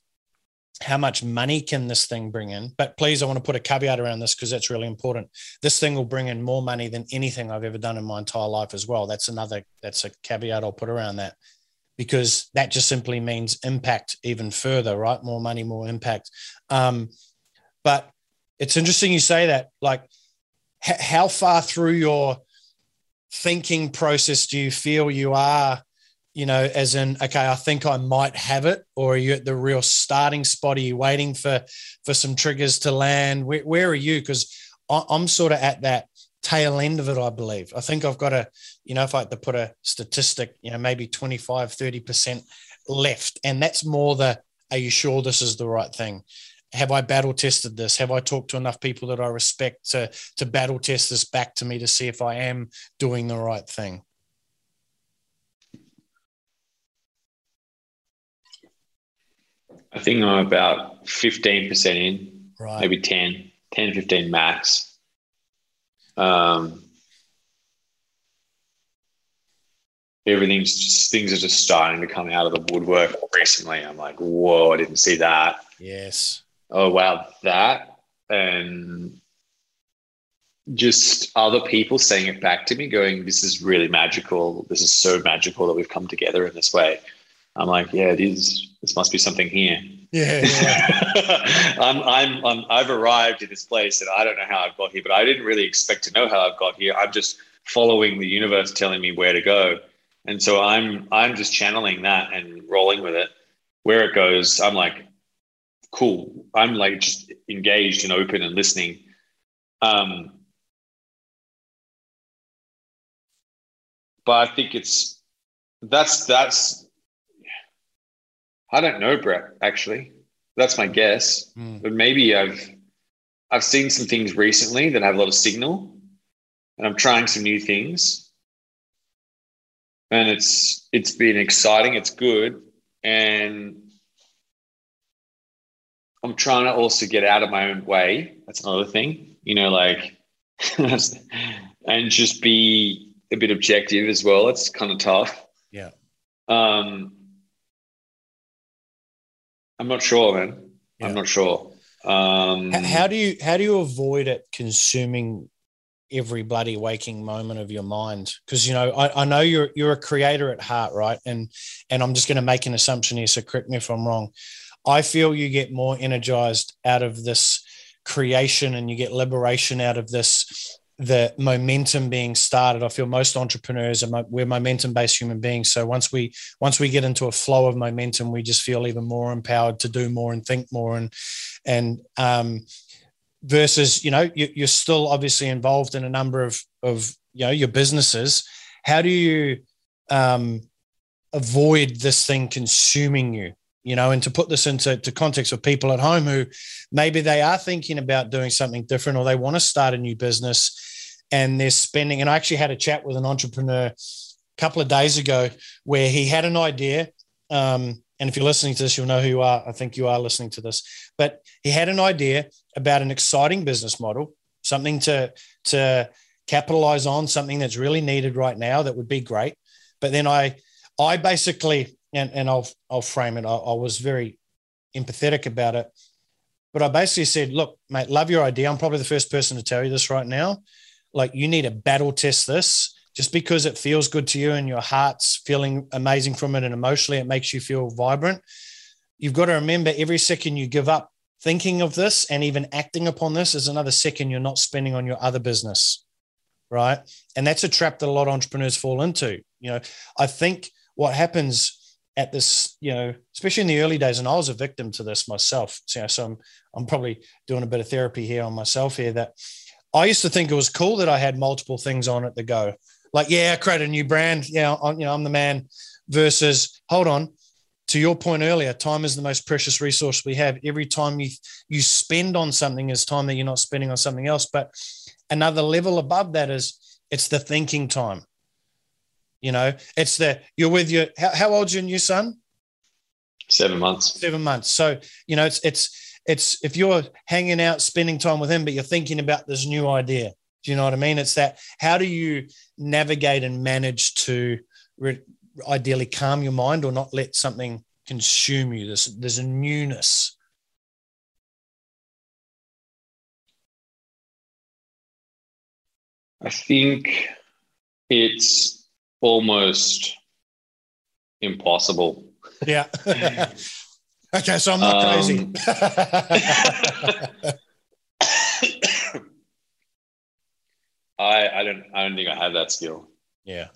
how much money can this thing bring in, but please, I want to put a caveat around this because that's really important. This thing will bring in more money than anything I've ever done in my entire life as well. That's a caveat I'll put around that, because that just simply means impact even further, right? More money, more impact. But it's interesting you say that, how far through your thinking process do you feel you are, as in, okay, I think I might have it, or are you at the real starting spot? Are you waiting for some triggers to land? Where are you? Because I'm sort of at that tail end of it, I believe. I think I've got if I had to put a statistic, maybe 25, 30% left. And that's more are you sure this is the right thing? Have I battle tested this? Have I talked to enough people that I respect to battle test this back to me to see if I am doing the right thing? I think I'm about 15% in, right. Maybe 10, 15 max. everything's just, things are just starting to come out of the woodwork recently. I'm like, whoa, I didn't see that. Yes. Oh, wow, that. And just other people saying it back to me going, this is really magical. This is so magical that we've come together in this way. I'm like, yeah, it is. This must be something here. Yeah, yeah. I've arrived at this place and I don't know how I've got here, but I didn't really expect to know how I've got here. I'm just following the universe telling me where to go. And so I'm just channeling that and rolling with it. Where it goes, I'm like, cool. I'm like just engaged and open and listening. But I think that's I don't know, Brett, actually. That's my guess. Mm. But maybe I've seen some things recently that have a lot of signal and I'm trying some new things. And it's been exciting. It's good. And I'm trying to also get out of my own way. That's another thing, you know, like, and just be a bit objective as well. It's kind of tough. Yeah. I'm not sure, man. Yeah. I'm not sure. How do you avoid it consuming every bloody waking moment of your mind? Because, you know, I know you're a creator at heart, right? And I'm just going to make an assumption here, so correct me if I'm wrong. I feel you get more energized out of this creation and you get liberation out of this, the momentum being started. I feel most entrepreneurs are we're momentum-based human beings. So once we get into a flow of momentum, we just feel even more empowered to do more and think more. And versus, you know, you're still obviously involved in a number of you know, your businesses. How do you avoid this thing consuming you? You know, and to put this into context with people at home who maybe they are thinking about doing something different or they want to start a new business and they're spending. And I actually had a chat with an entrepreneur a couple of days ago where he had an idea. And if you're listening to this, you'll know who you are. I think you are listening to this. But he had an idea about an exciting business model, something to capitalize on, something that's really needed right now that would be great. But then I basically... And I'll frame it. I was very empathetic about it, but I basically said, look, mate, love your idea. I'm probably the first person to tell you this right now. Like, you need to battle test this. Just because it feels good to you and your heart's feeling amazing from it and emotionally it makes you feel vibrant, you've got to remember every second you give up thinking of this and even acting upon this is another second you're not spending on your other business, right? And that's a trap that a lot of entrepreneurs fall into. You know, I think what happens at this, you know, especially in the early days, and I was a victim to this myself. So I'm probably doing a bit of therapy here on myself here, that I used to think it was cool that I had multiple things on at the go. Like, yeah, I created a new brand. Yeah, I'm the man. Versus, hold on, to your point earlier, time is the most precious resource we have. Every time you spend on something is time that you're not spending on something else. But another level above that is it's the thinking time. You know, it's that you're with your, how old's your new son? 7 months. 7 months. So, you know, it's if you're hanging out, spending time with him, but you're thinking about this new idea, do you know what I mean? It's that, how do you navigate and manage to ideally calm your mind or not let something consume you? There's a newness. I think it's almost impossible. Yeah. Okay, so I'm not crazy. I don't think I have that skill. Yeah.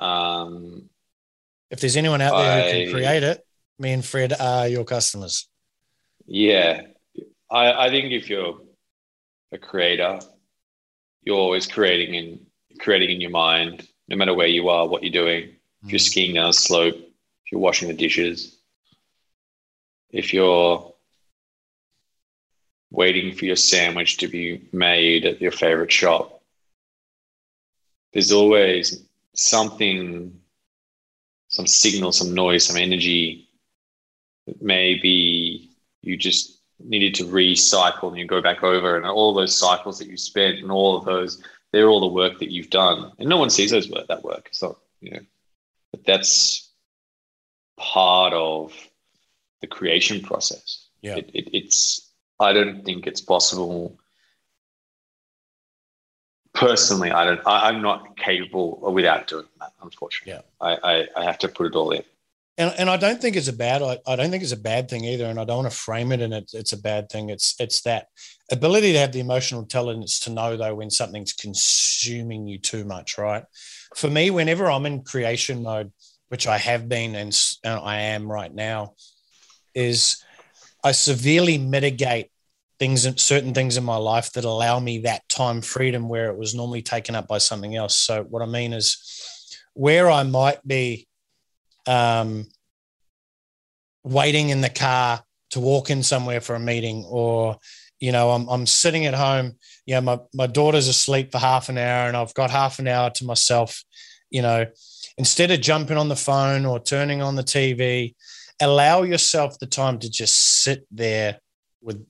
If there's anyone out there who can create it, me and Fred are your customers. Yeah. I think if you're a creator, you're always creating in your mind. No matter where you are, what you're doing, if you're skiing down a slope, if you're washing the dishes, if you're waiting for your sandwich to be made at your favorite shop, there's always something, some signal, some noise, some energy that maybe you just needed to recycle and you go back over, and all those cycles that you spent and all of those, they're all the work that you've done, and no one sees that work. It's not, you know, But that's part of the creation process. Yeah. It's I don't think it's possible. Personally, I'm not capable without doing that, unfortunately. Yeah. I have to put it all in. And I don't think it's a bad, I don't think it's a bad thing either. And I don't want to frame it and it's a bad thing. It's that ability to have the emotional intelligence to know though, when something's consuming you too much, right? For me, whenever I'm in creation mode, which I have been, and I am right now, is I severely mitigate things and certain things in my life that allow me that time freedom where it was normally taken up by something else. So what I mean is where I might be, waiting in the car to walk in somewhere for a meeting, or, you know, I'm sitting at home, you know, my daughter's asleep for half an hour and I've got half an hour to myself, you know, instead of jumping on the phone or turning on the TV, allow yourself the time to just sit there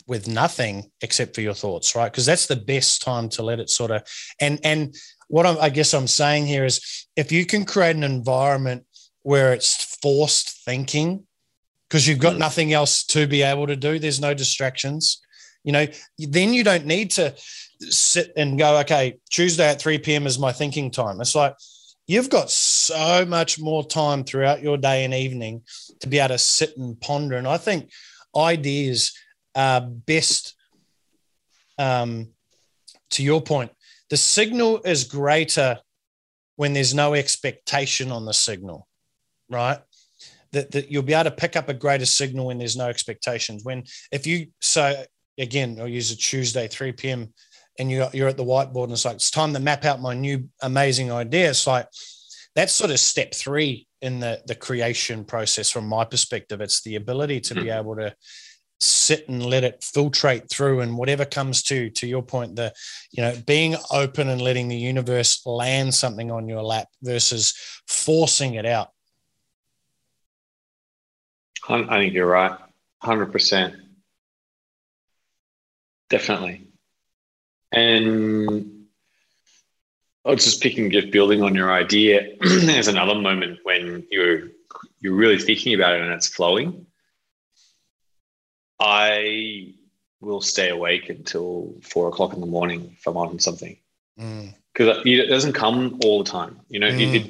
with nothing except for your thoughts, right? Because that's the best time to let it sort of, and what I guess I'm saying here is if you can create an environment where it's forced thinking because you've got nothing else to be able to do. There's no distractions, you know, then you don't need to sit and go, okay, Tuesday at 3 p.m. is my thinking time. It's like you've got so much more time throughout your day and evening to be able to sit and ponder. And I think ideas are best, to your point, the signal is greater when there's no expectation on the signal. Right, that you'll be able to pick up a greater signal when there's no expectations. When if you so again, I'll use a Tuesday 3 p.m. and you're at the whiteboard and it's like it's time to map out my new amazing idea. It's like that's sort of step three in the creation process from my perspective. It's the ability to be able to sit and let it filtrate through and whatever comes to your point, the, you know, being open and letting the universe land something on your lap versus forcing it out. I think you're right. 100%. Definitely. And I was just picking, just building on your idea. There's another moment when you're really thinking about it and it's flowing. I will stay awake until 4 o'clock in the morning if I'm on something. Because it doesn't come all the time. You know,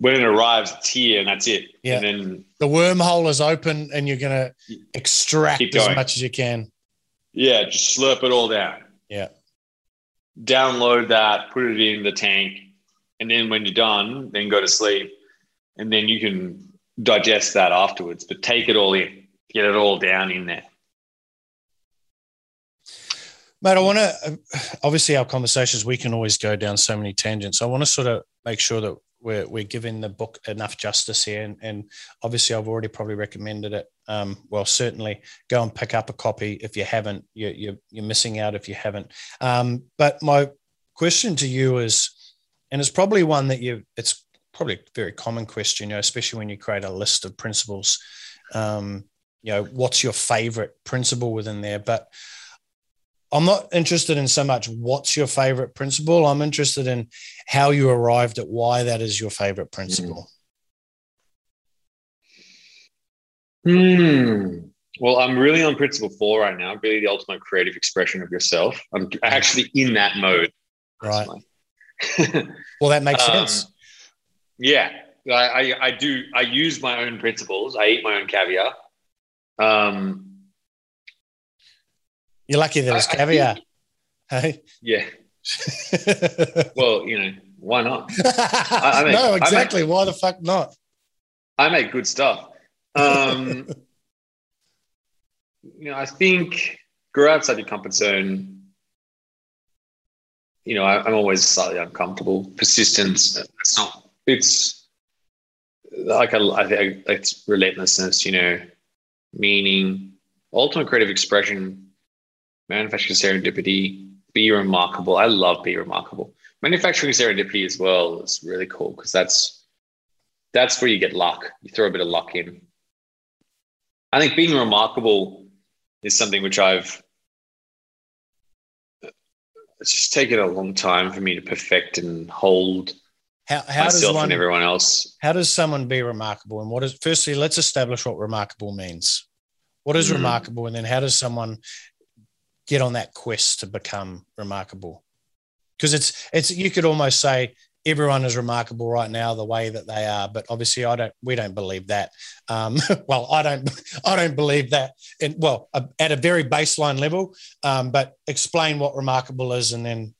when it arrives, it's here and that's it. Yeah. And then the wormhole is open and you're going to extract as much as you can. Yeah, just slurp it all down. Yeah. Download that, put it in the tank, and then when you're done, then go to sleep and then you can digest that afterwards. But take it all in, get it all down in there. Mate, I want to – obviously our conversations, we can always go down so many tangents. I want to sort of make sure that we're giving the book enough justice here. And obviously I've already probably recommended it. Well, certainly go and pick up a copy. If you haven't, you're missing out if you haven't. But my question to you is, and it's probably one that it's probably a very common question, you know, especially when you create a list of principles, you know, what's your favorite principle within there? But I'm not interested in so much what's your favorite principle. I'm interested in how you arrived at why that is your favorite principle. Well, I'm really on principle 4 right now, really the ultimate creative expression of yourself. I'm actually in that mode. Right. Well, that makes sense. Yeah. I do. I use my own principles. I eat my own caviar. You're lucky that it's caviar. Hey? Yeah. Well, you know, why not? No, exactly. Why the fuck not? I make good stuff. You know, I think grew outside your comfort zone. You know, I'm always slightly uncomfortable. Persistence. It's like I think it's relentlessness, you know, meaning, ultimate creative expression. Manufacturing serendipity, be remarkable. I love be remarkable. Manufacturing serendipity as well is really cool because that's where you get luck. You throw a bit of luck in. I think being remarkable is something which it's just taken a long time for me to perfect and hold how myself and everyone else. How does someone be remarkable? And what is, firstly, let's establish what remarkable means. What is remarkable? And then how does someone get on that quest to become remarkable? Because it's you could almost say everyone is remarkable right now the way that they are, but obviously we don't believe that. I don't believe that. And well, at a very baseline level, but explain what remarkable is, and then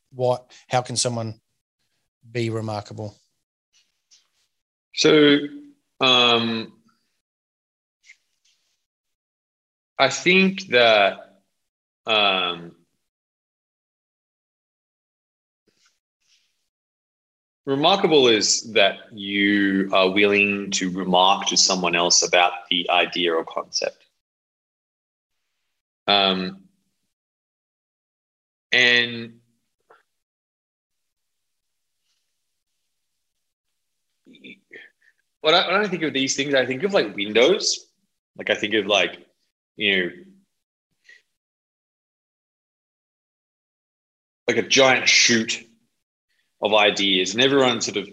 how can someone be remarkable? So, I think that remarkable is that you are willing to remark to someone else about the idea or concept. And when I think of these things, I think of like windows. Like I think of like, you know, like a giant chute of ideas, and everyone sort of,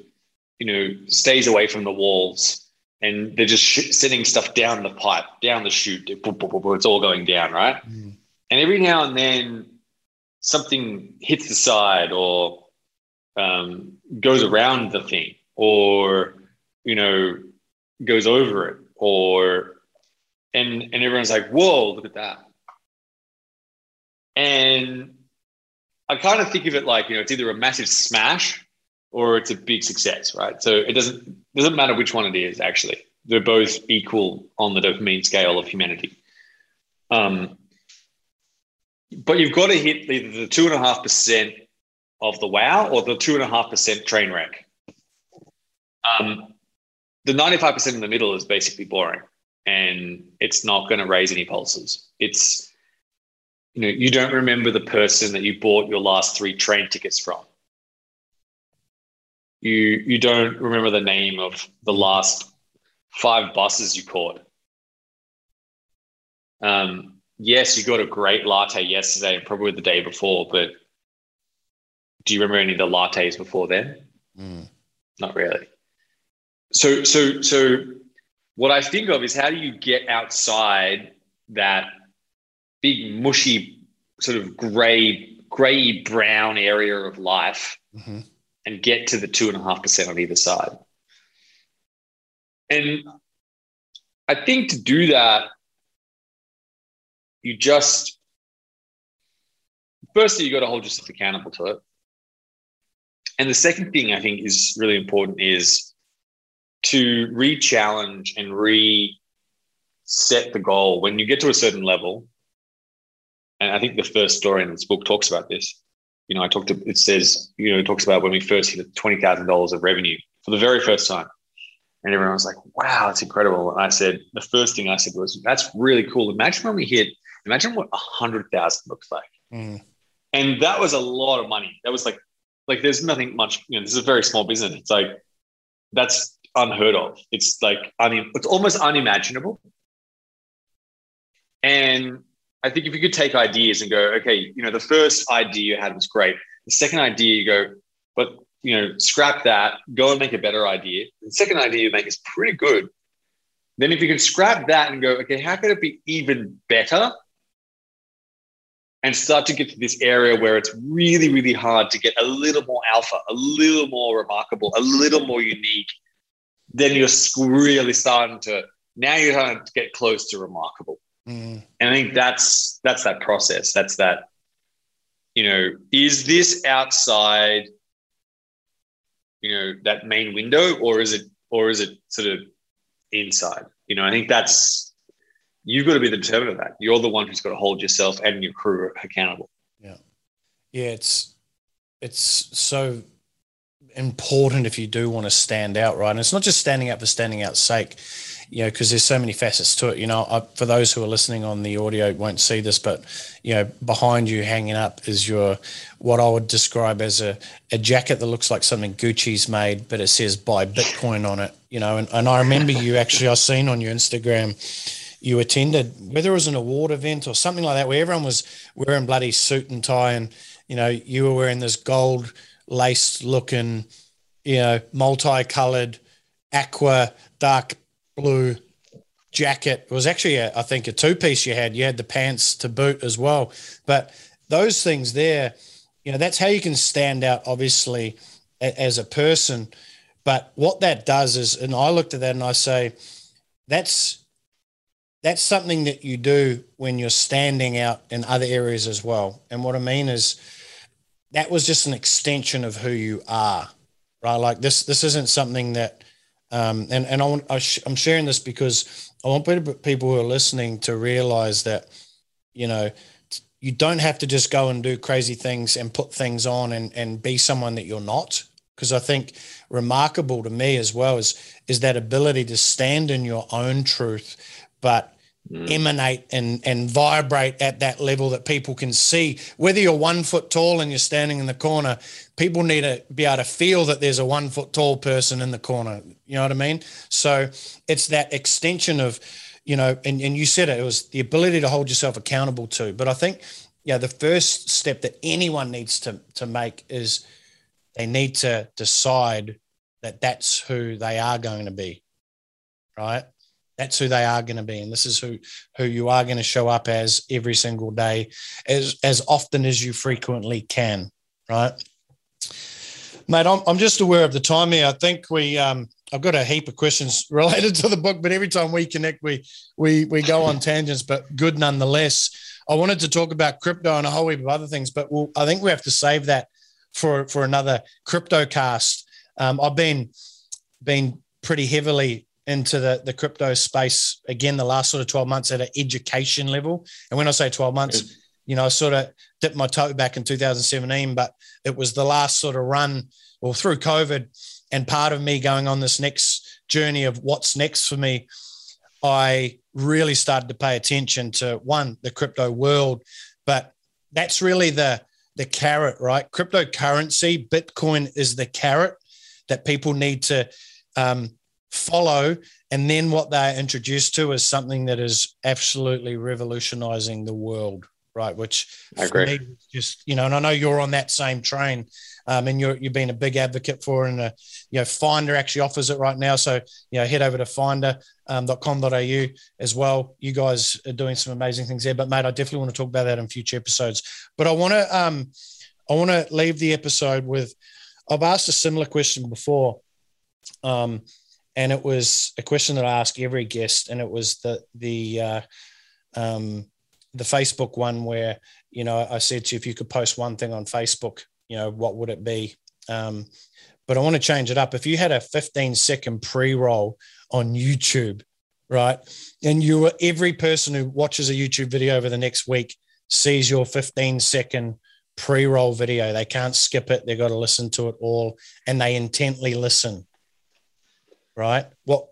you know, stays away from the walls, and they're just sending stuff down the pipe, down the chute. It's all going down, right? Mm. And every now and then something hits the side or goes around the thing, or, you know, goes over it, or, and everyone's like, whoa, look at that. And I kind of think of it like, you know, it's either a massive smash or it's a big success, right? So it doesn't matter which one it is, actually. They're both equal on the dopamine scale of humanity. But you've got to hit either the 2.5% of the wow or the 2.5% train wreck. The 95% in the middle is basically boring, and it's not going to raise any pulses. It's, you know, you don't remember the person that you bought your last 3 train tickets from. You don't remember the name of the last 5 buses you caught. Yes, you got a great latte yesterday and probably the day before, but do you remember any of the lattes before then? Mm. Not really. So what I think of is, how do you get outside that big mushy sort of grey brown area of life and get to the 2.5% on either side? And I think to do that, you just, firstly, you got to hold yourself accountable to it. And the second thing I think is really important is to re-challenge and reset the goal. When you get to a certain level, and I think the first story in this book talks about this. You know, it talks about when we first hit $20,000 of revenue for the very first time. And everyone was like, wow, that's incredible. And I said, the first thing I said was, that's really cool. Imagine what 100,000 looks like. Mm. And that was a lot of money. That was like there's nothing much, you know, this is a very small business. It's like, that's unheard of. It's like, it's almost unimaginable. And I think if you could take ideas and go, okay, you know, the first idea you had was great. The second idea you go, but, you know, scrap that, go and make a better idea. The second idea you make is pretty good. Then if you can scrap that and go, okay, how could it be even better? And start to get to this area where it's really, really hard to get a little more alpha, a little more remarkable, a little more unique. Then you're really starting to get close to remarkable. Mm. And I think that's that process. That's that, you know, is this outside, you know, that main window, or is it sort of inside? You know, I think that's, you've got to be the determinant of that. You're the one who's got to hold yourself and your crew accountable. Yeah. Yeah. It's so important if you do want to stand out, right? And it's not just standing out for standing out's sake, you know, because there's so many facets to it. You know, for those who are listening on the audio won't see this, but, you know, behind you hanging up is your, what I would describe as a jacket that looks like something Gucci's made, but it says buy Bitcoin on it, you know. And I remember you actually, I've seen on your Instagram, you attended, whether it was an award event or something like that, where everyone was wearing bloody suit and tie, and, you know, you were wearing this gold laced looking you know, multicolored aqua, dark blue jacket. It was actually, I think, a two-piece you had. You had the pants to boot as well. But those things there, you know, that's how you can stand out, obviously, as a person. But what that does is, and I looked at that and I say, that's something that you do when you're standing out in other areas as well. And what I mean is that was just an extension of who you are, right? Like this isn't something that, I'm sharing this because I want people who are listening to realize that, you know, you don't have to just go and do crazy things and put things on and be someone that you're not. Because I think remarkable to me as well is that ability to stand in your own truth, but emanate and vibrate at that level that people can see. Whether you're 1 foot tall and you're standing in the corner, people need to be able to feel that there's a 1 foot tall person in the corner. You know what I mean? So it's that extension of, you know, and you said it was the ability to hold yourself accountable to. But I think, yeah, the first step that anyone needs to make is they need to decide that that's who they are going to be, right? That's who they are going to be. And this is who you are going to show up as every single day, as often as you frequently can, right? Mate, I'm just aware of the time here. I think I've got a heap of questions related to the book, but every time we connect, we go on tangents, but good nonetheless. I wanted to talk about crypto and a whole heap of other things, but I think we have to save that for another crypto cast. I've been pretty heavily into the crypto space again, the last sort of 12 months at an education level. And when I say 12 months, you know, I sort of dipped my toe back in 2017, but it was the last sort of run or through COVID and part of me going on this next journey of what's next for me. I really started to pay attention to one, the crypto world, but that's really the carrot, right? Cryptocurrency, Bitcoin is the carrot that people need to follow. And then what they're introduced to is something that is absolutely revolutionizing the world, right? Which I agree. For me is just, you know, and I know you're on that same train and you've been a big advocate for, and, you know, Finder actually offers it right now. So, you know, head over to finder.com.au as well. You guys are doing some amazing things there, but mate, I definitely want to talk about that in future episodes, but I want to leave the episode with, I've asked a similar question before. And it was a question that I ask every guest, and it was the Facebook one where, you know, I said to you, if you could post one thing on Facebook, you know, what would it be? But I want to change it up. If you had a 15-second pre-roll on YouTube, right, and you were every person who watches a YouTube video over the next week sees your 15-second pre-roll video, they can't skip it. They've got to listen to it all, and they intently listen. Right? Well,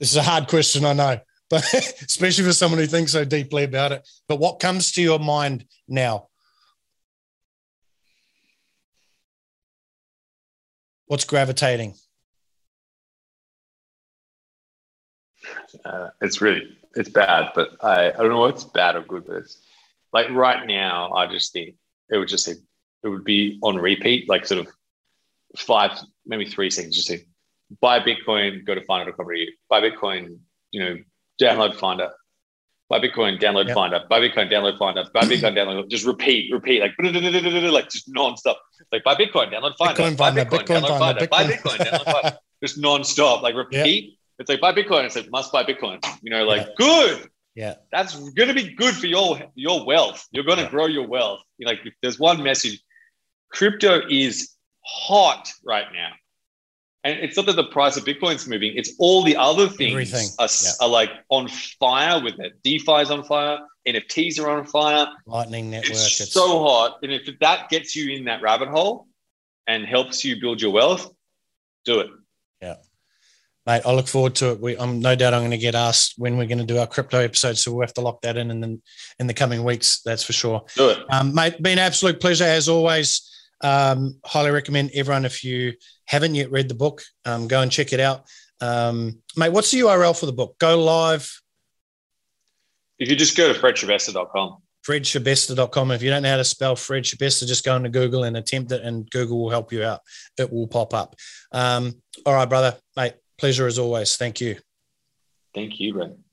this is a hard question, I know, but especially for someone who thinks so deeply about it. But what comes to your mind now? What's gravitating? It's bad, but I don't know what's bad or good, but it's like right now, I just think it would be on repeat, like sort of 5, maybe 3 seconds, just think, buy Bitcoin, go to Finder.com. Buy Bitcoin, you know, download Finder. Buy Bitcoin, download Finder. Buy Bitcoin, download Finder. Buy Bitcoin, download. Just repeat, like just nonstop. Like buy Bitcoin, download Finder. Buy Bitcoin, download Finder. Buy Bitcoin, download Finder. Just nonstop, like repeat. Yep. It's like buy Bitcoin. It's like must buy Bitcoin. You know, like good. Yeah, that's gonna be good for your wealth. You're gonna grow your wealth. You're like if there's one message, crypto is hot right now. And it's not that the price of Bitcoin's moving; it's all the other things are like on fire with it. DeFi's on fire, NFTs are on fire, Lightning network. It's so hot, and if that gets you in that rabbit hole and helps you build your wealth, do it. Yeah, mate, I look forward to it. I'm no doubt I'm going to get asked when we're going to do our crypto episode, so we'll have to lock that in the coming weeks. That's for sure. Do it, mate. Been an absolute pleasure as always. Highly recommend everyone, if you haven't yet read the book, go and check it out. Mate, what's the URL for the book? Go Live. If you just go to FredSchebesta.com. FredSchebesta.com. If you don't know how to spell Fred Schebesta, just go into Google and attempt it, and Google will help you out. It will pop up. All right, brother, mate. Pleasure as always. Thank you. Thank you, Brett.